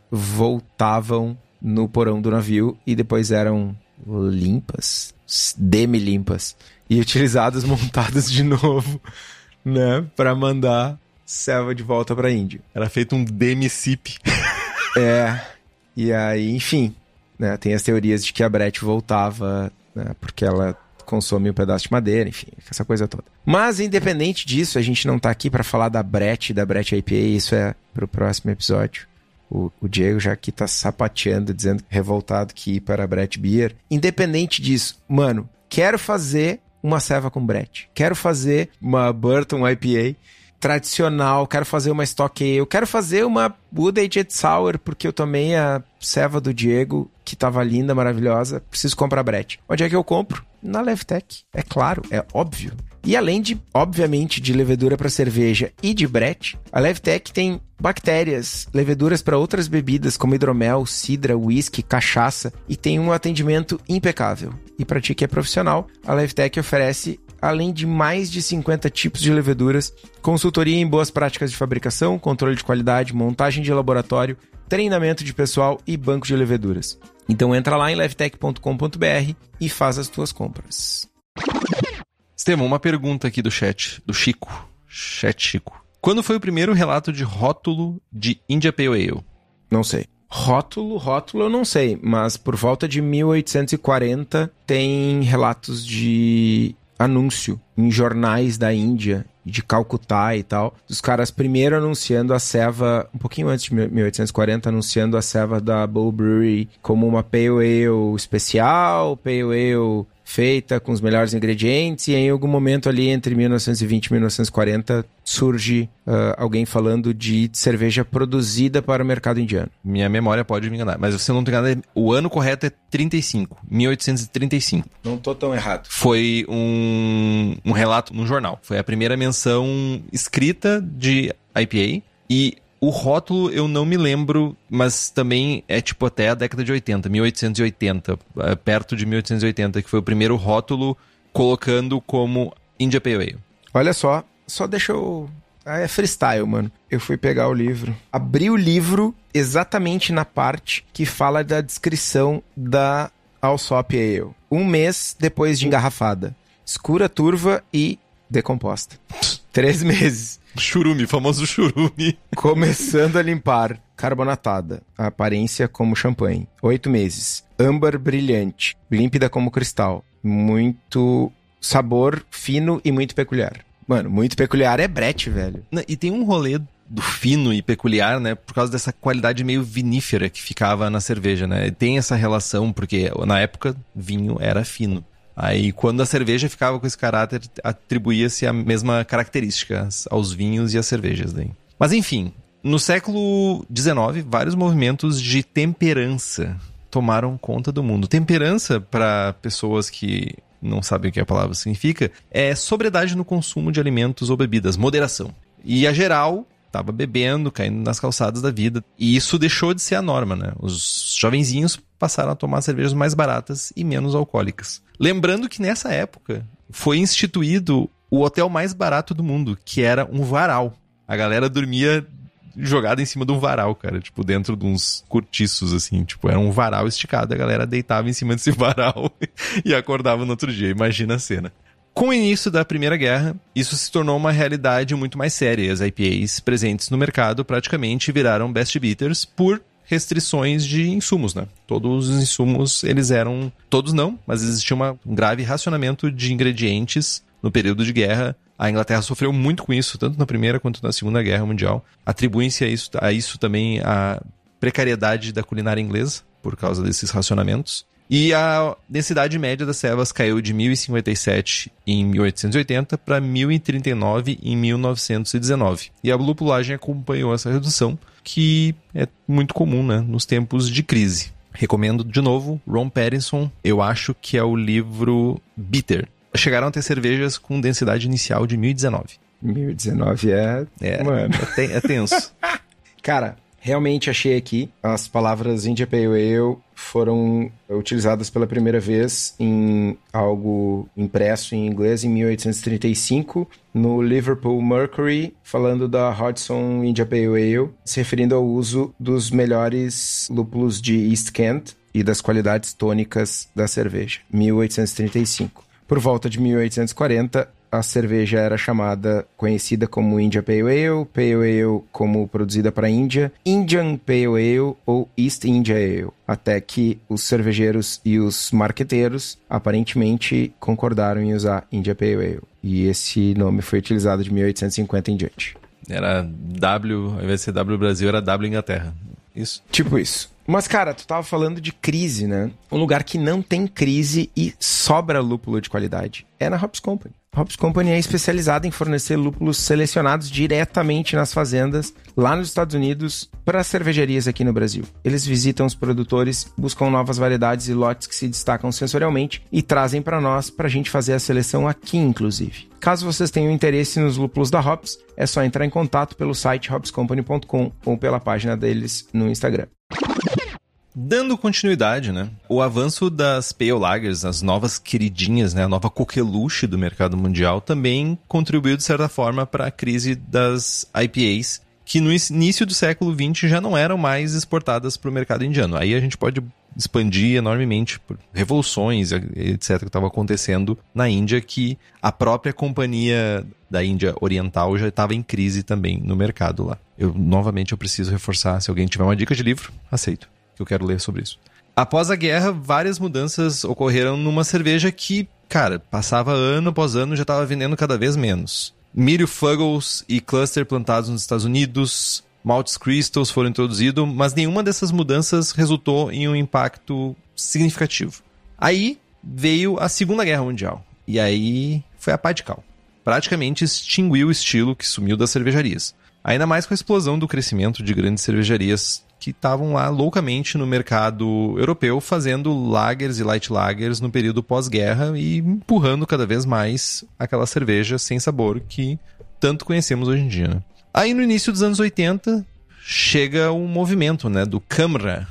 Voltavam no porão do navio e depois eram limpas, demi-limpas e utilizadas, montadas de novo, né, para mandar ceva de volta para a Índia. Era feito um demi-sip. É, e aí, enfim... Né, tem as teorias de que a brete voltava, né, porque ela consome um pedaço de madeira, enfim, essa coisa toda. Mas, independente disso, a gente não tá aqui para falar da brete IPA, isso é pro próximo episódio. O Diego já aqui tá sapateando, dizendo revoltado que ir para a brete beer. Independente disso, mano, quero fazer uma ceva com brete, quero fazer uma Burton IPA tradicional, quero fazer uma Stock Ale, eu quero fazer uma Wood Aged Sour, porque eu tomei a ceva do Diego, que tava linda, maravilhosa, preciso comprar brete. Onde é que eu compro? Na Levtech, é claro, é óbvio. E além de, obviamente, de levedura para cerveja e de brete, a Levtech tem bactérias, leveduras para outras bebidas como hidromel, cidra, whisky, cachaça, e tem um atendimento impecável. E para ti que é profissional, a Levtech oferece, além de mais de 50 tipos de leveduras, consultoria em boas práticas de fabricação, controle de qualidade, montagem de laboratório, treinamento de pessoal e banco de leveduras. Então entra lá em levtech.com.br e faz as tuas compras. Estevão, uma pergunta aqui do chat, do Chico. Chat Chico. Quando foi o primeiro relato de rótulo de India Pale Ale? Não sei. Rótulo eu não sei, mas por volta de 1840 tem relatos de anúncio em jornais da Índia, de Calcutá e tal, os caras primeiro anunciando a ceva, um pouquinho antes de 1840, anunciando a ceva da Bow Brewery como uma Pale Ale especial, Pale Ale feita com os melhores ingredientes, e em algum momento ali entre 1920 e 1940 surge alguém falando de cerveja produzida para o mercado indiano. Minha memória pode me enganar, mas se eu não estou enganado, o ano correto é 1835. Não estou tão errado. Foi um relato num jornal. Foi a primeira menção escrita de IPA e... O rótulo eu não me lembro, mas também é tipo até a década de 80, 1880, perto de 1880, que foi o primeiro rótulo colocando como India Pale Ale. Olha só deixa eu... Ah, é freestyle, mano. Eu fui pegar o livro. Abri o livro exatamente na parte que fala da descrição da Alsop Ale. Um mês depois de engarrafada. Escura, turva e decomposta. 3 meses. Churume, famoso churume. Começando a limpar. Carbonatada. A aparência como champanhe. 8 meses. Âmbar brilhante. Límpida como cristal. Muito sabor fino e muito peculiar. Mano, muito peculiar é brete, velho. E tem um rolê do fino e peculiar, né? Por causa dessa qualidade meio vinífera que ficava na cerveja, né? Tem essa relação, porque na época vinho era fino. Aí, quando a cerveja ficava com esse caráter, atribuía-se a mesma característica aos vinhos e às cervejas. Daí. Mas, enfim, no século XIX, vários movimentos de temperança tomaram conta do mundo. Temperança, para pessoas que não sabem o que a palavra significa, é sobriedade no consumo de alimentos ou bebidas, moderação. E, a geral, estava bebendo, caindo nas calçadas da vida. E isso deixou de ser a norma, né? Os jovenzinhos passaram a tomar cervejas mais baratas e menos alcoólicas. Lembrando que nessa época foi instituído o hotel mais barato do mundo, que era um varal. A galera dormia jogada em cima de um varal, cara, tipo dentro de uns cortiços, assim, tipo, era um varal esticado, a galera deitava em cima desse varal e acordava no outro dia, imagina a cena. Com o início da Primeira Guerra, isso se tornou uma realidade muito mais séria. As IPAs presentes no mercado praticamente viraram best bitters por restrições de insumos, né? Todos os insumos, eles eram... Todos não, mas existia um grave racionamento de ingredientes no período de guerra. A Inglaterra sofreu muito com isso, tanto na Primeira quanto na Segunda Guerra Mundial. Atribui-se a isso também a precariedade da culinária inglesa, por causa desses racionamentos. E a densidade média das cevas caiu de 1057 em 1880 para 1039 em 1919. E a lupulagem acompanhou essa redução, que é muito comum, né, nos tempos de crise. Recomendo, de novo, Ron Pattinson, eu acho que é o livro Bitter. Chegaram a ter cervejas com densidade inicial de 1019. 1019 é mano. É tenso. Cara, realmente achei aqui as palavras India Pale Ale foram utilizadas pela primeira vez em algo impresso em inglês em 1835, no Liverpool Mercury, falando da Hodgson India Pale Ale, se referindo ao uso dos melhores lúpulos de East Kent e das qualidades tônicas da cerveja, 1835. Por volta de 1840, a cerveja era conhecida como India Pale Ale como produzida para a Índia, Indian Pale Ale ou East India Ale, até que os cervejeiros e os marqueteiros aparentemente concordaram em usar India Pale Ale. E esse nome foi utilizado de 1850 em diante. Era W, ao invés de ser W Brasil, era W Inglaterra. Isso? Tipo isso. Mas, cara, tu tava falando de crise, né? Um lugar que não tem crise e sobra lúpulo de qualidade é na Hops Company. A Hops Company é especializada em fornecer lúpulos selecionados diretamente nas fazendas, lá nos Estados Unidos, para as cervejarias aqui no Brasil. Eles visitam os produtores, buscam novas variedades e lotes que se destacam sensorialmente e trazem para nós, para a gente fazer a seleção aqui, inclusive. Caso vocês tenham interesse nos lúpulos da Hops, é só entrar em contato pelo site hopscompany.com ou pela página deles no Instagram. Dando continuidade, né? O avanço das Pale Lagers, as novas queridinhas, né? A nova coqueluche do mercado mundial também contribuiu, de certa forma, para a crise das IPAs, que no início do século XX já não eram mais exportadas para o mercado indiano. Aí a gente pode expandir enormemente por revoluções, etc., que estavam acontecendo na Índia, que a própria Companhia da Índia Oriental já estava em crise também no mercado lá. Eu preciso reforçar, se alguém tiver uma dica de livro, aceito, que eu quero ler sobre isso. Após a guerra, várias mudanças ocorreram numa cerveja que, cara, passava ano após ano e já estava vendendo cada vez menos. Milho Fuggles e Cluster plantados nos Estados Unidos, Maltes Crystals foram introduzidos, mas nenhuma dessas mudanças resultou em um impacto significativo. Aí veio a Segunda Guerra Mundial, e aí foi a pá de cal. Praticamente extinguiu o estilo que sumiu das cervejarias. Ainda mais com a explosão do crescimento de grandes cervejarias que estavam lá loucamente no mercado europeu, fazendo lagers e light lagers no período pós-guerra e empurrando cada vez mais aquela cerveja sem sabor que tanto conhecemos hoje em dia, né? Aí no início dos anos 80 chega um movimento, né, do Camra,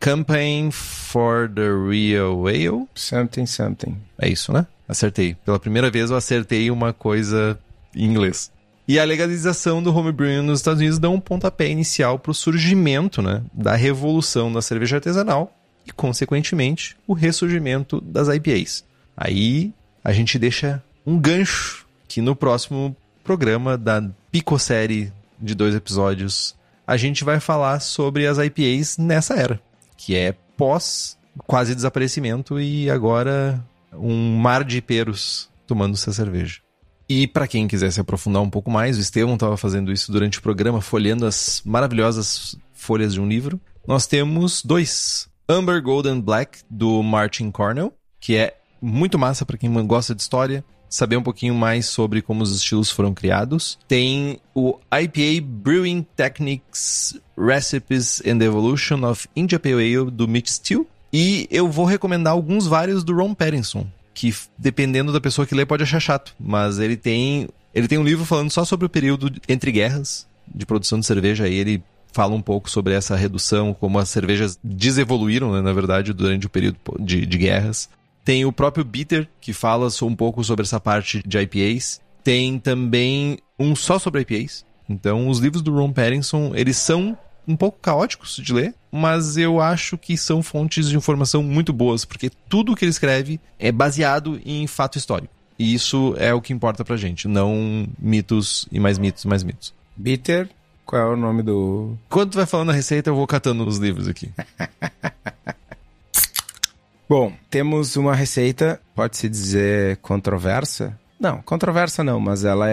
Campaign for the Real Ale, something. É isso, né? Acertei. Pela primeira vez eu acertei uma coisa em inglês. E a legalização do homebrewing nos Estados Unidos dá um pontapé inicial para o surgimento, né, da revolução da cerveja artesanal e, consequentemente, o ressurgimento das IPAs. Aí a gente deixa um gancho que no próximo programa da Pico-série de 2 episódios a gente vai falar sobre as IPAs nessa era, que é pós quase desaparecimento e agora um mar de iperos tomando-se a cerveja. E para quem quiser se aprofundar um pouco mais, o Estevão estava fazendo isso durante o programa, folheando as maravilhosas folhas de um livro. Nós temos 2. Amber Golden Black, do Martyn Cornell, que é muito massa para quem gosta de história, saber um pouquinho mais sobre como os estilos foram criados. Tem o IPA Brewing Techniques, Recipes and Evolution of India Pale Ale, do Mitch Steele. E eu vou recomendar vários do Ron Pattinson, que dependendo da pessoa que lê pode achar chato, mas ele tem um livro falando só sobre o período entre guerras de produção de cerveja, aí ele fala um pouco sobre essa redução, como as cervejas desevoluíram, né, na verdade, durante o período de guerras. Tem o próprio Bitter, que fala um pouco sobre essa parte de IPAs. Tem também um só sobre IPAs. Então, os livros do Ron Pattinson, eles são um pouco caóticos de ler, mas eu acho que são fontes de informação muito boas, porque tudo que ele escreve é baseado em fato histórico. E isso é o que importa pra gente, não mitos e mais mitos e mais mitos. Bitter, qual é o nome do... Quando tu vai falando a receita, eu vou catando os livros aqui. Bom, temos uma receita, pode-se dizer controversa? Não, controversa não, mas ela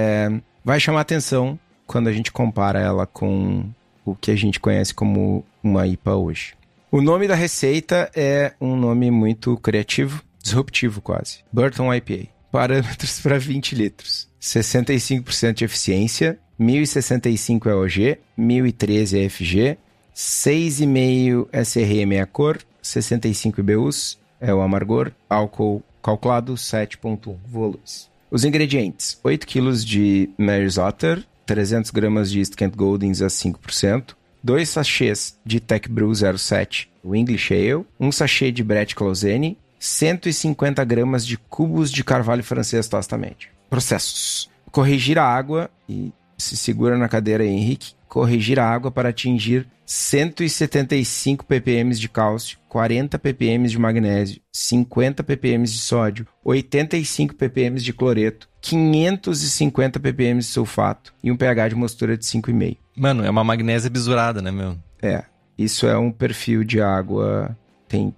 vai chamar atenção quando a gente compara ela com o que a gente conhece como uma IPA hoje. O nome da receita é um nome muito criativo, disruptivo quase. Burton IPA. Parâmetros para 20 litros. 65% de eficiência, 1065 é OG, 1013 é FG, 6,5 SRM é a cor, 65 IBUs é o amargor, álcool calculado 7,1 volumes. Os ingredientes: 8 kg de Mary's Otter, 300 gramas de East Kent Goldings a 5%, 2 sachês de Tech Brew 07, o English Ale, 1 sachê de Brett Clausene, 150 gramas de cubos de carvalho francês tosta média. Processos. Corrigir a água, e se segura na cadeira aí, Henrique, corrigir a água para atingir 175 ppm de cálcio, 40 ppm de magnésio, 50 ppm de sódio, 85 ppm de cloreto, 550 ppm de sulfato e um pH de mostura de 5,5. Mano, é uma magnésia bisurada, né, meu? É, isso é um perfil de água, tem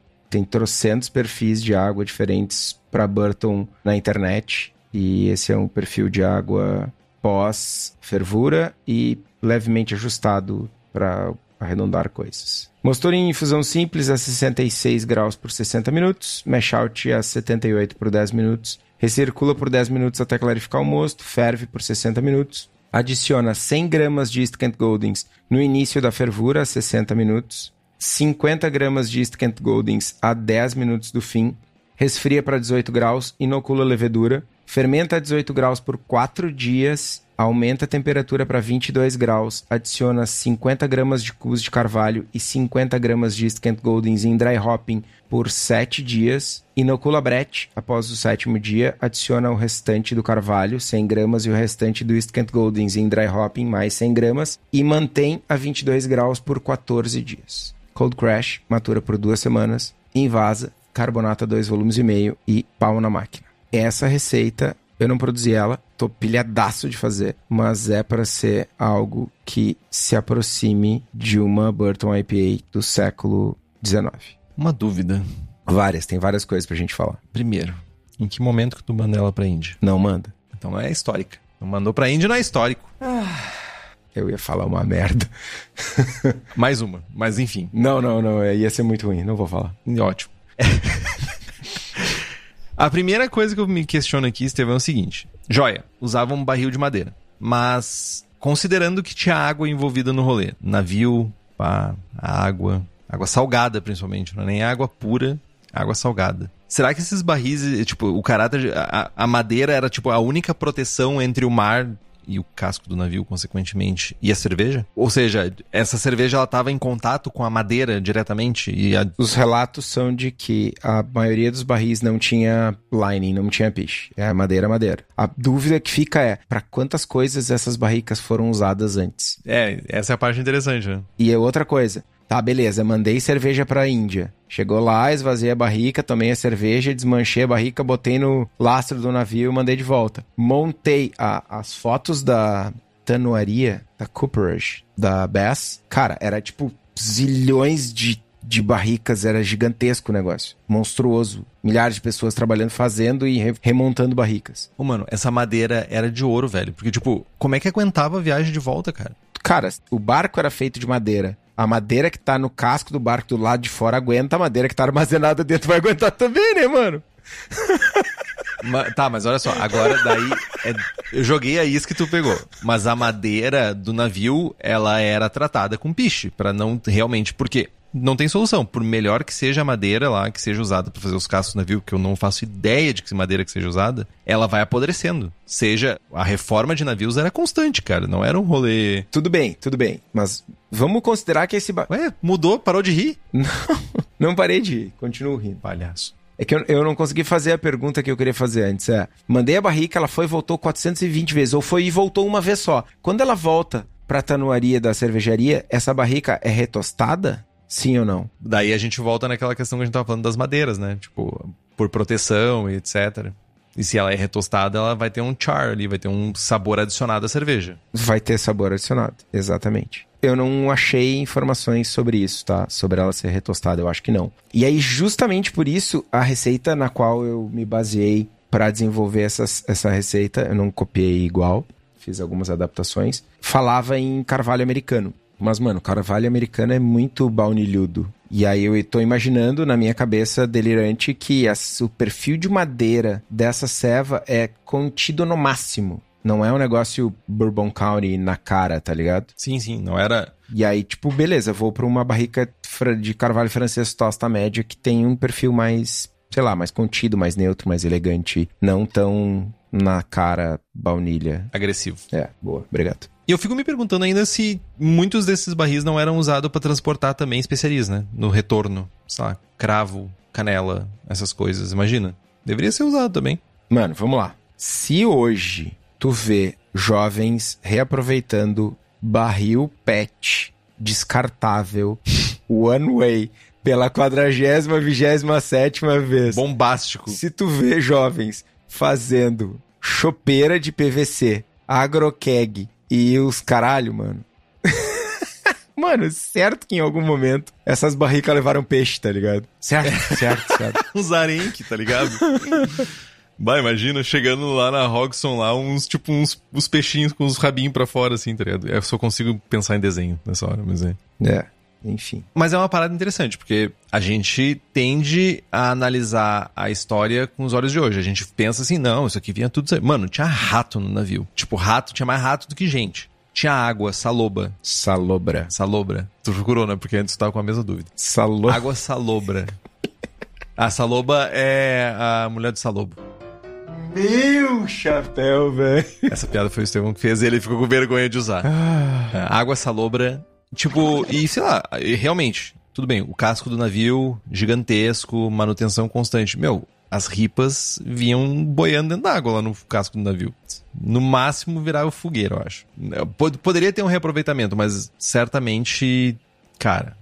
trocentos perfis de água diferentes para Burton na internet, e esse é um perfil de água pós-fervura e levemente ajustado para arredondar coisas. Mostura em infusão simples a 66 graus por 60 minutos, mash out a 78 por 10 minutos, recircula por 10 minutos até clarificar o mosto, ferve por 60 minutos, adiciona 100 gramas de East Kent Goldings no início da fervura a 60 minutos, 50 gramas de East Kent Goldings a 10 minutos do fim, resfria para 18 graus, inocula a levedura, fermenta a 18 graus por 4 dias Aumenta a temperatura para 22 graus, adiciona 50 gramas de cubos de carvalho e 50 gramas de East Kent Goldings em dry hopping por 7 dias. Inocula Brett após o 7º dia, adiciona o restante do carvalho, 100 gramas, e o restante do East Kent Goldings em dry hopping, mais 100 gramas, e mantém a 22 graus por 14 dias. Cold Crash, matura por 2 semanas, invasa, carbonata 2 volumes e meio e pau na máquina. Essa receita, eu não produzi ela, tô pilhadaço de fazer, mas é para ser algo que se aproxime de uma Burton IPA do século XIX. Uma dúvida. Várias, tem várias coisas pra gente falar. Primeiro, em que momento que tu manda ela pra Índia? Não manda. Então não é histórica. Não mandou pra Índia, não é histórico. Eu ia falar uma merda. Mais uma, mas enfim. Não, ia ser muito ruim, não vou falar. Ótimo. A primeira coisa que eu me questiono aqui, Estevão, é o seguinte. Joia, usava um barril de madeira. Mas, considerando que tinha água envolvida no rolê, navio, pá, água salgada principalmente, não é nem água pura, água salgada. Será que esses barris, tipo, o caráter, a madeira era tipo a única proteção entre o mar e o casco do navio, consequentemente, e a cerveja? Ou seja, essa cerveja ela estava em contato com a madeira diretamente? Os relatos são de que a maioria dos barris não tinha lining, não tinha piche. É madeira. A dúvida que fica é, para quantas coisas essas barricas foram usadas antes? É, essa é a parte interessante, né? E é outra coisa. Tá, beleza, mandei cerveja pra Índia. Chegou lá, esvaziei a barrica, tomei a cerveja, desmanchei a barrica, botei no lastro do navio e mandei de volta. Montei as fotos da tanuaria, da cooperage, da Bass. Cara, era tipo zilhões de barricas, era gigantesco o negócio. Monstruoso. Milhares de pessoas trabalhando, fazendo e remontando barricas. Ô, mano, essa madeira era de ouro, velho. Porque, tipo, como é que aguentava a viagem de volta, cara? Cara, o barco era feito de madeira. A madeira que tá no casco do barco do lado de fora aguenta, a madeira que tá armazenada dentro vai aguentar também, né, mano? Tá, mas olha só, agora daí... Eu joguei a isca que tu pegou, mas a madeira do navio, ela era tratada com piche, pra não realmente... Porque não tem solução, por melhor que seja a madeira lá, que seja usada pra fazer os cascos do navio, que eu não faço ideia de que madeira que seja usada, ela vai apodrecendo. Seja, a reforma de navios era constante, cara, não era um rolê... Tudo bem, mas... Vamos considerar que esse... Ué, mudou? Parou de rir? Não parei de rir. Continuo rindo. Palhaço. É que eu não consegui fazer a pergunta que eu queria fazer antes. É, mandei a barrica, ela foi e voltou 420 vezes. Ou foi e voltou uma vez só. Quando ela volta pra tanuaria da cervejaria, essa barrica é retostada? Sim ou não? Daí a gente volta naquela questão que a gente tava falando das madeiras, né? Tipo, por proteção e etc. E se ela é retostada, ela vai ter um char ali, vai ter um sabor adicionado à cerveja. Vai ter sabor adicionado, exatamente. Eu não achei informações sobre isso, tá? Sobre ela ser retostada, eu acho que não. E aí, justamente por isso, a receita na qual eu me baseei para desenvolver essa receita, eu não copiei igual, fiz algumas adaptações, falava em carvalho americano. Mas, mano, carvalho americano é muito baunilhudo. E aí eu tô imaginando, na minha cabeça delirante, que o perfil de madeira dessa ceva é contido no máximo. Não é um negócio Bourbon County na cara, tá ligado? Sim, não era... E aí, tipo, beleza, vou pra uma barrica de carvalho francês tosta média que tem um perfil mais, sei lá, mais contido, mais neutro, mais elegante. Não tão na cara baunilha. Agressivo. É, boa, obrigado. E eu fico me perguntando ainda se muitos desses barris não eram usados pra transportar também especiarias, né? No retorno, sei lá, cravo, canela, essas coisas, imagina. Deveria ser usado também. Mano, vamos lá. Se hoje... Tu vê jovens reaproveitando barril PET descartável one way pela 427ª vez. Bombástico. Se tu vê jovens fazendo chopeira de PVC, agrokeg e os caralho, mano. Mano, certo que em algum momento essas barricas levaram peixe, tá ligado? Certo. Uns arenque, tá ligado? Bah, imagina, chegando lá na Hogson lá, uns peixinhos com os rabinhos pra fora, assim, tá ligado? Eu só consigo pensar em desenho nessa hora, mas é... É, enfim. Mas é uma parada interessante, porque a gente tende a analisar a história com os olhos de hoje. A gente pensa assim, não, isso aqui vinha tudo... Mano, tinha rato no navio. Tipo, rato, tinha mais rato do que gente. Tinha água, saloba. Salobra. Tu procurou, né? Porque antes tu tava com a mesma dúvida. Água salobra. A saloba é a mulher do salobo. Meu chapéu, velho. Essa piada foi o Estevão que fez e ele ficou com vergonha de usar. Água salobra, tipo, e sei lá, realmente, tudo bem, o casco do navio gigantesco, manutenção constante. Meu, as ripas vinham boiando dentro d'água lá no casco do navio. No máximo virava fogueira, eu acho. Poderia ter um reaproveitamento, mas certamente, cara,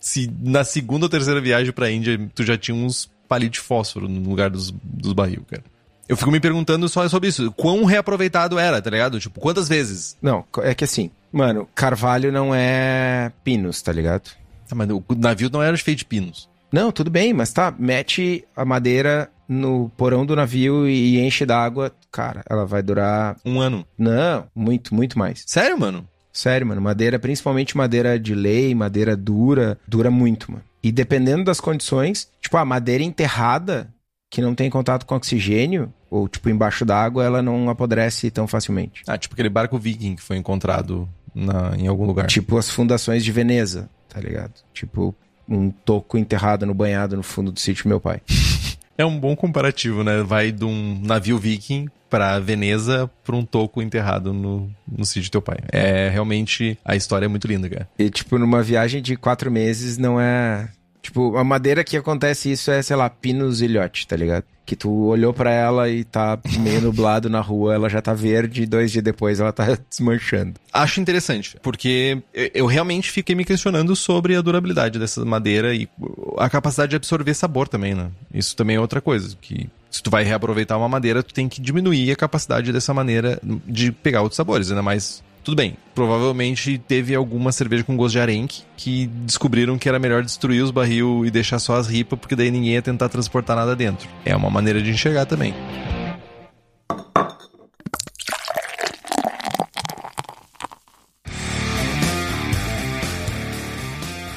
se na segunda ou terceira viagem pra Índia tu já tinha uns palitos de fósforo no lugar dos barril, cara. Eu fico me perguntando só sobre isso. Quão reaproveitado era, tá ligado? Tipo, quantas vezes? Não, é que assim, mano, carvalho não é pinos, tá ligado? Ah, mas o navio não era feito de pinos. Não, tudo bem, mas tá, mete a madeira no porão do navio e enche d'água, cara, ela vai durar... Um ano? Não, muito, muito mais. Sério, mano? Sério, mano, madeira, principalmente madeira de lei, madeira dura, dura muito, mano. E dependendo das condições, tipo, a madeira enterrada, que não tem contato com oxigênio, ou tipo, embaixo d'água, ela não apodrece tão facilmente. Ah, tipo aquele barco viking que foi encontrado em algum lugar. Tipo as fundações de Veneza, tá ligado? Tipo... um toco enterrado no banhado no fundo do sítio do meu pai. É um bom comparativo, né? Vai de um navio viking pra Veneza pra um toco enterrado no sítio do teu pai. É, realmente, a história é muito linda, cara. E, tipo, numa viagem de 4 meses não é... Tipo, a madeira que acontece isso é, sei lá, pinos ilhote, tá ligado? Que tu olhou pra ela e tá meio nublado na rua, ela já tá verde e 2 dias depois ela tá desmanchando. Acho interessante, porque eu realmente fiquei me questionando sobre a durabilidade dessa madeira e a capacidade de absorver sabor também, né? Isso também é outra coisa, que se tu vai reaproveitar uma madeira, tu tem que diminuir a capacidade dessa maneira de pegar outros sabores, ainda mais... Tudo bem, provavelmente teve alguma cerveja com gosto de arenque que descobriram que era melhor destruir os barril e deixar só as ripas, porque daí ninguém ia tentar transportar nada dentro. É uma maneira de enxergar também.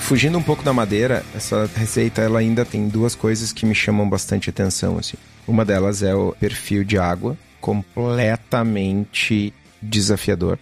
Fugindo um pouco da madeira, essa receita ela ainda tem 2 coisas que me chamam bastante atenção, assim. Uma delas é o perfil de água, completamente desafiador.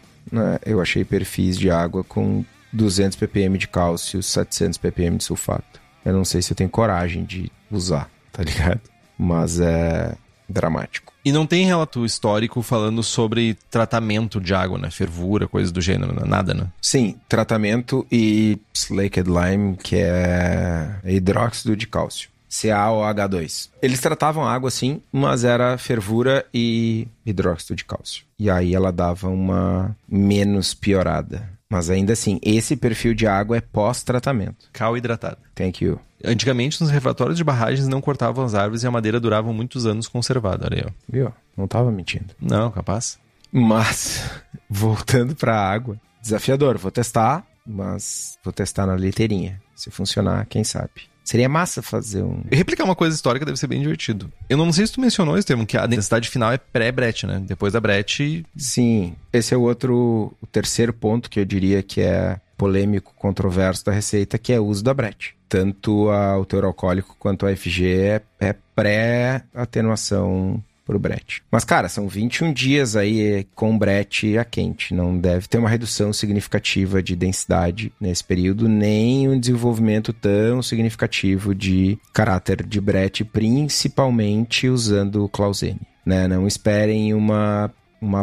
Eu achei perfis de água com 200 ppm de cálcio, 700 ppm de sulfato. Eu não sei se eu tenho coragem de usar, tá ligado? Mas é dramático. E não tem relato histórico falando sobre tratamento de água, né? Fervura, coisas do gênero, nada, né? Sim, tratamento e slaked lime, que é hidróxido de cálcio. CaOH2. Eles tratavam água assim, mas era fervura e hidróxido de cálcio. E aí ela dava uma menos piorada. Mas ainda assim, esse perfil de água é pós-tratamento. Cal hidratada. Thank you. Antigamente, nos refratórios de barragens não cortavam as árvores e a madeira durava muitos anos conservada. Olha aí, ó. Viu? Não tava mentindo. Não, capaz. Mas, voltando pra água, desafiador. Vou testar, mas vou testar na liteirinha. Se funcionar, quem sabe. Seria massa fazer um... Replicar uma coisa histórica deve ser bem divertido. Eu não sei se tu mencionou esse termo, que a densidade final é pré-brete, né? Depois da brete... Sim. Esse é o terceiro ponto que eu diria que é polêmico, controverso da receita, que é o uso da brete. Tanto o teor alcoólico quanto a FG é pré-atenuação pro brete. Mas, cara, são 21 dias aí com brete a quente. Não deve ter uma redução significativa de densidade nesse período, nem um desenvolvimento tão significativo de caráter de brete, principalmente usando o Clausene, né? Não esperem uma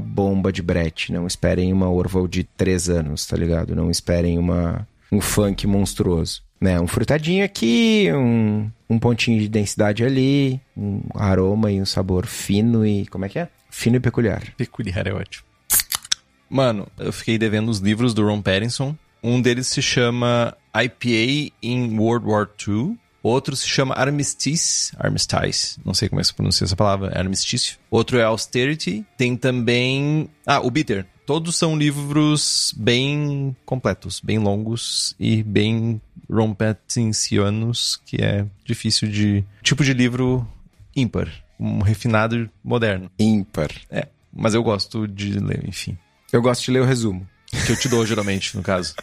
bomba de brete, não esperem uma Orval de 3 anos, tá ligado? Não esperem um funk monstruoso, né? Um frutadinho aqui, um pontinho de densidade ali, um aroma e um sabor fino e... Como é que é? Fino e peculiar. Peculiar é ótimo. Mano, eu fiquei devendo os livros do Ron Pattinson. Um deles se chama IPA in World War II. Outro se chama Armistice. Não sei como é que se pronuncia essa palavra. É armistício. Outro é Austerity. Tem também... Ah, o Bitter. Todos são livros bem completos, bem longos e bem Ron Pattinsianos, que é difícil de... Tipo de livro ímpar, um refinado moderno. Ímpar. É, mas eu gosto de ler, enfim. Eu gosto de ler o resumo. Que eu te dou, geralmente, no caso.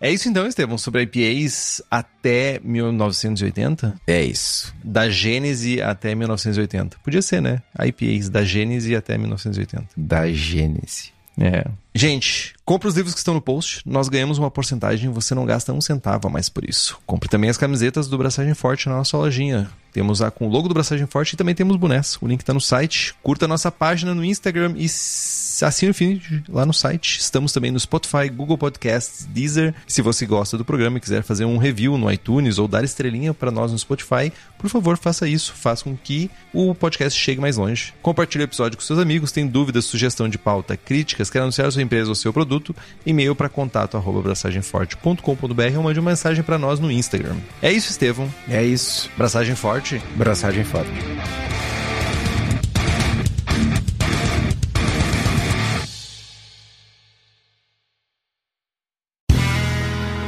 É isso então, Estevão, sobre IPAs até 1980? É isso. Da Gênese até 1980. Podia ser, né? IPAs da Gênese até 1980. Da Gênese. É. Gente, compre os livros que estão no post, nós ganhamos uma porcentagem, você não gasta um centavo a mais por isso. Compre também as camisetas do Braçagem Forte na nossa lojinha. Temos a com o logo do Braçagem Forte e também temos bonés. O link está no site. Curta a nossa página no Instagram e assine o feed lá no site. Estamos também no Spotify, Google Podcasts, Deezer. Se você gosta do programa e quiser fazer um review no iTunes ou dar estrelinha para nós no Spotify, por favor, faça isso. Faça com que o podcast chegue mais longe. Compartilhe o episódio com seus amigos. Tem dúvidas, sugestão de pauta, críticas, quer anunciar a sua empresa ou seu produto? E-mail para contato@braçagemforte.com.br ou mande uma mensagem para nós no Instagram. É isso, Estevão. É isso. Braçagem Forte. Braçagem forte.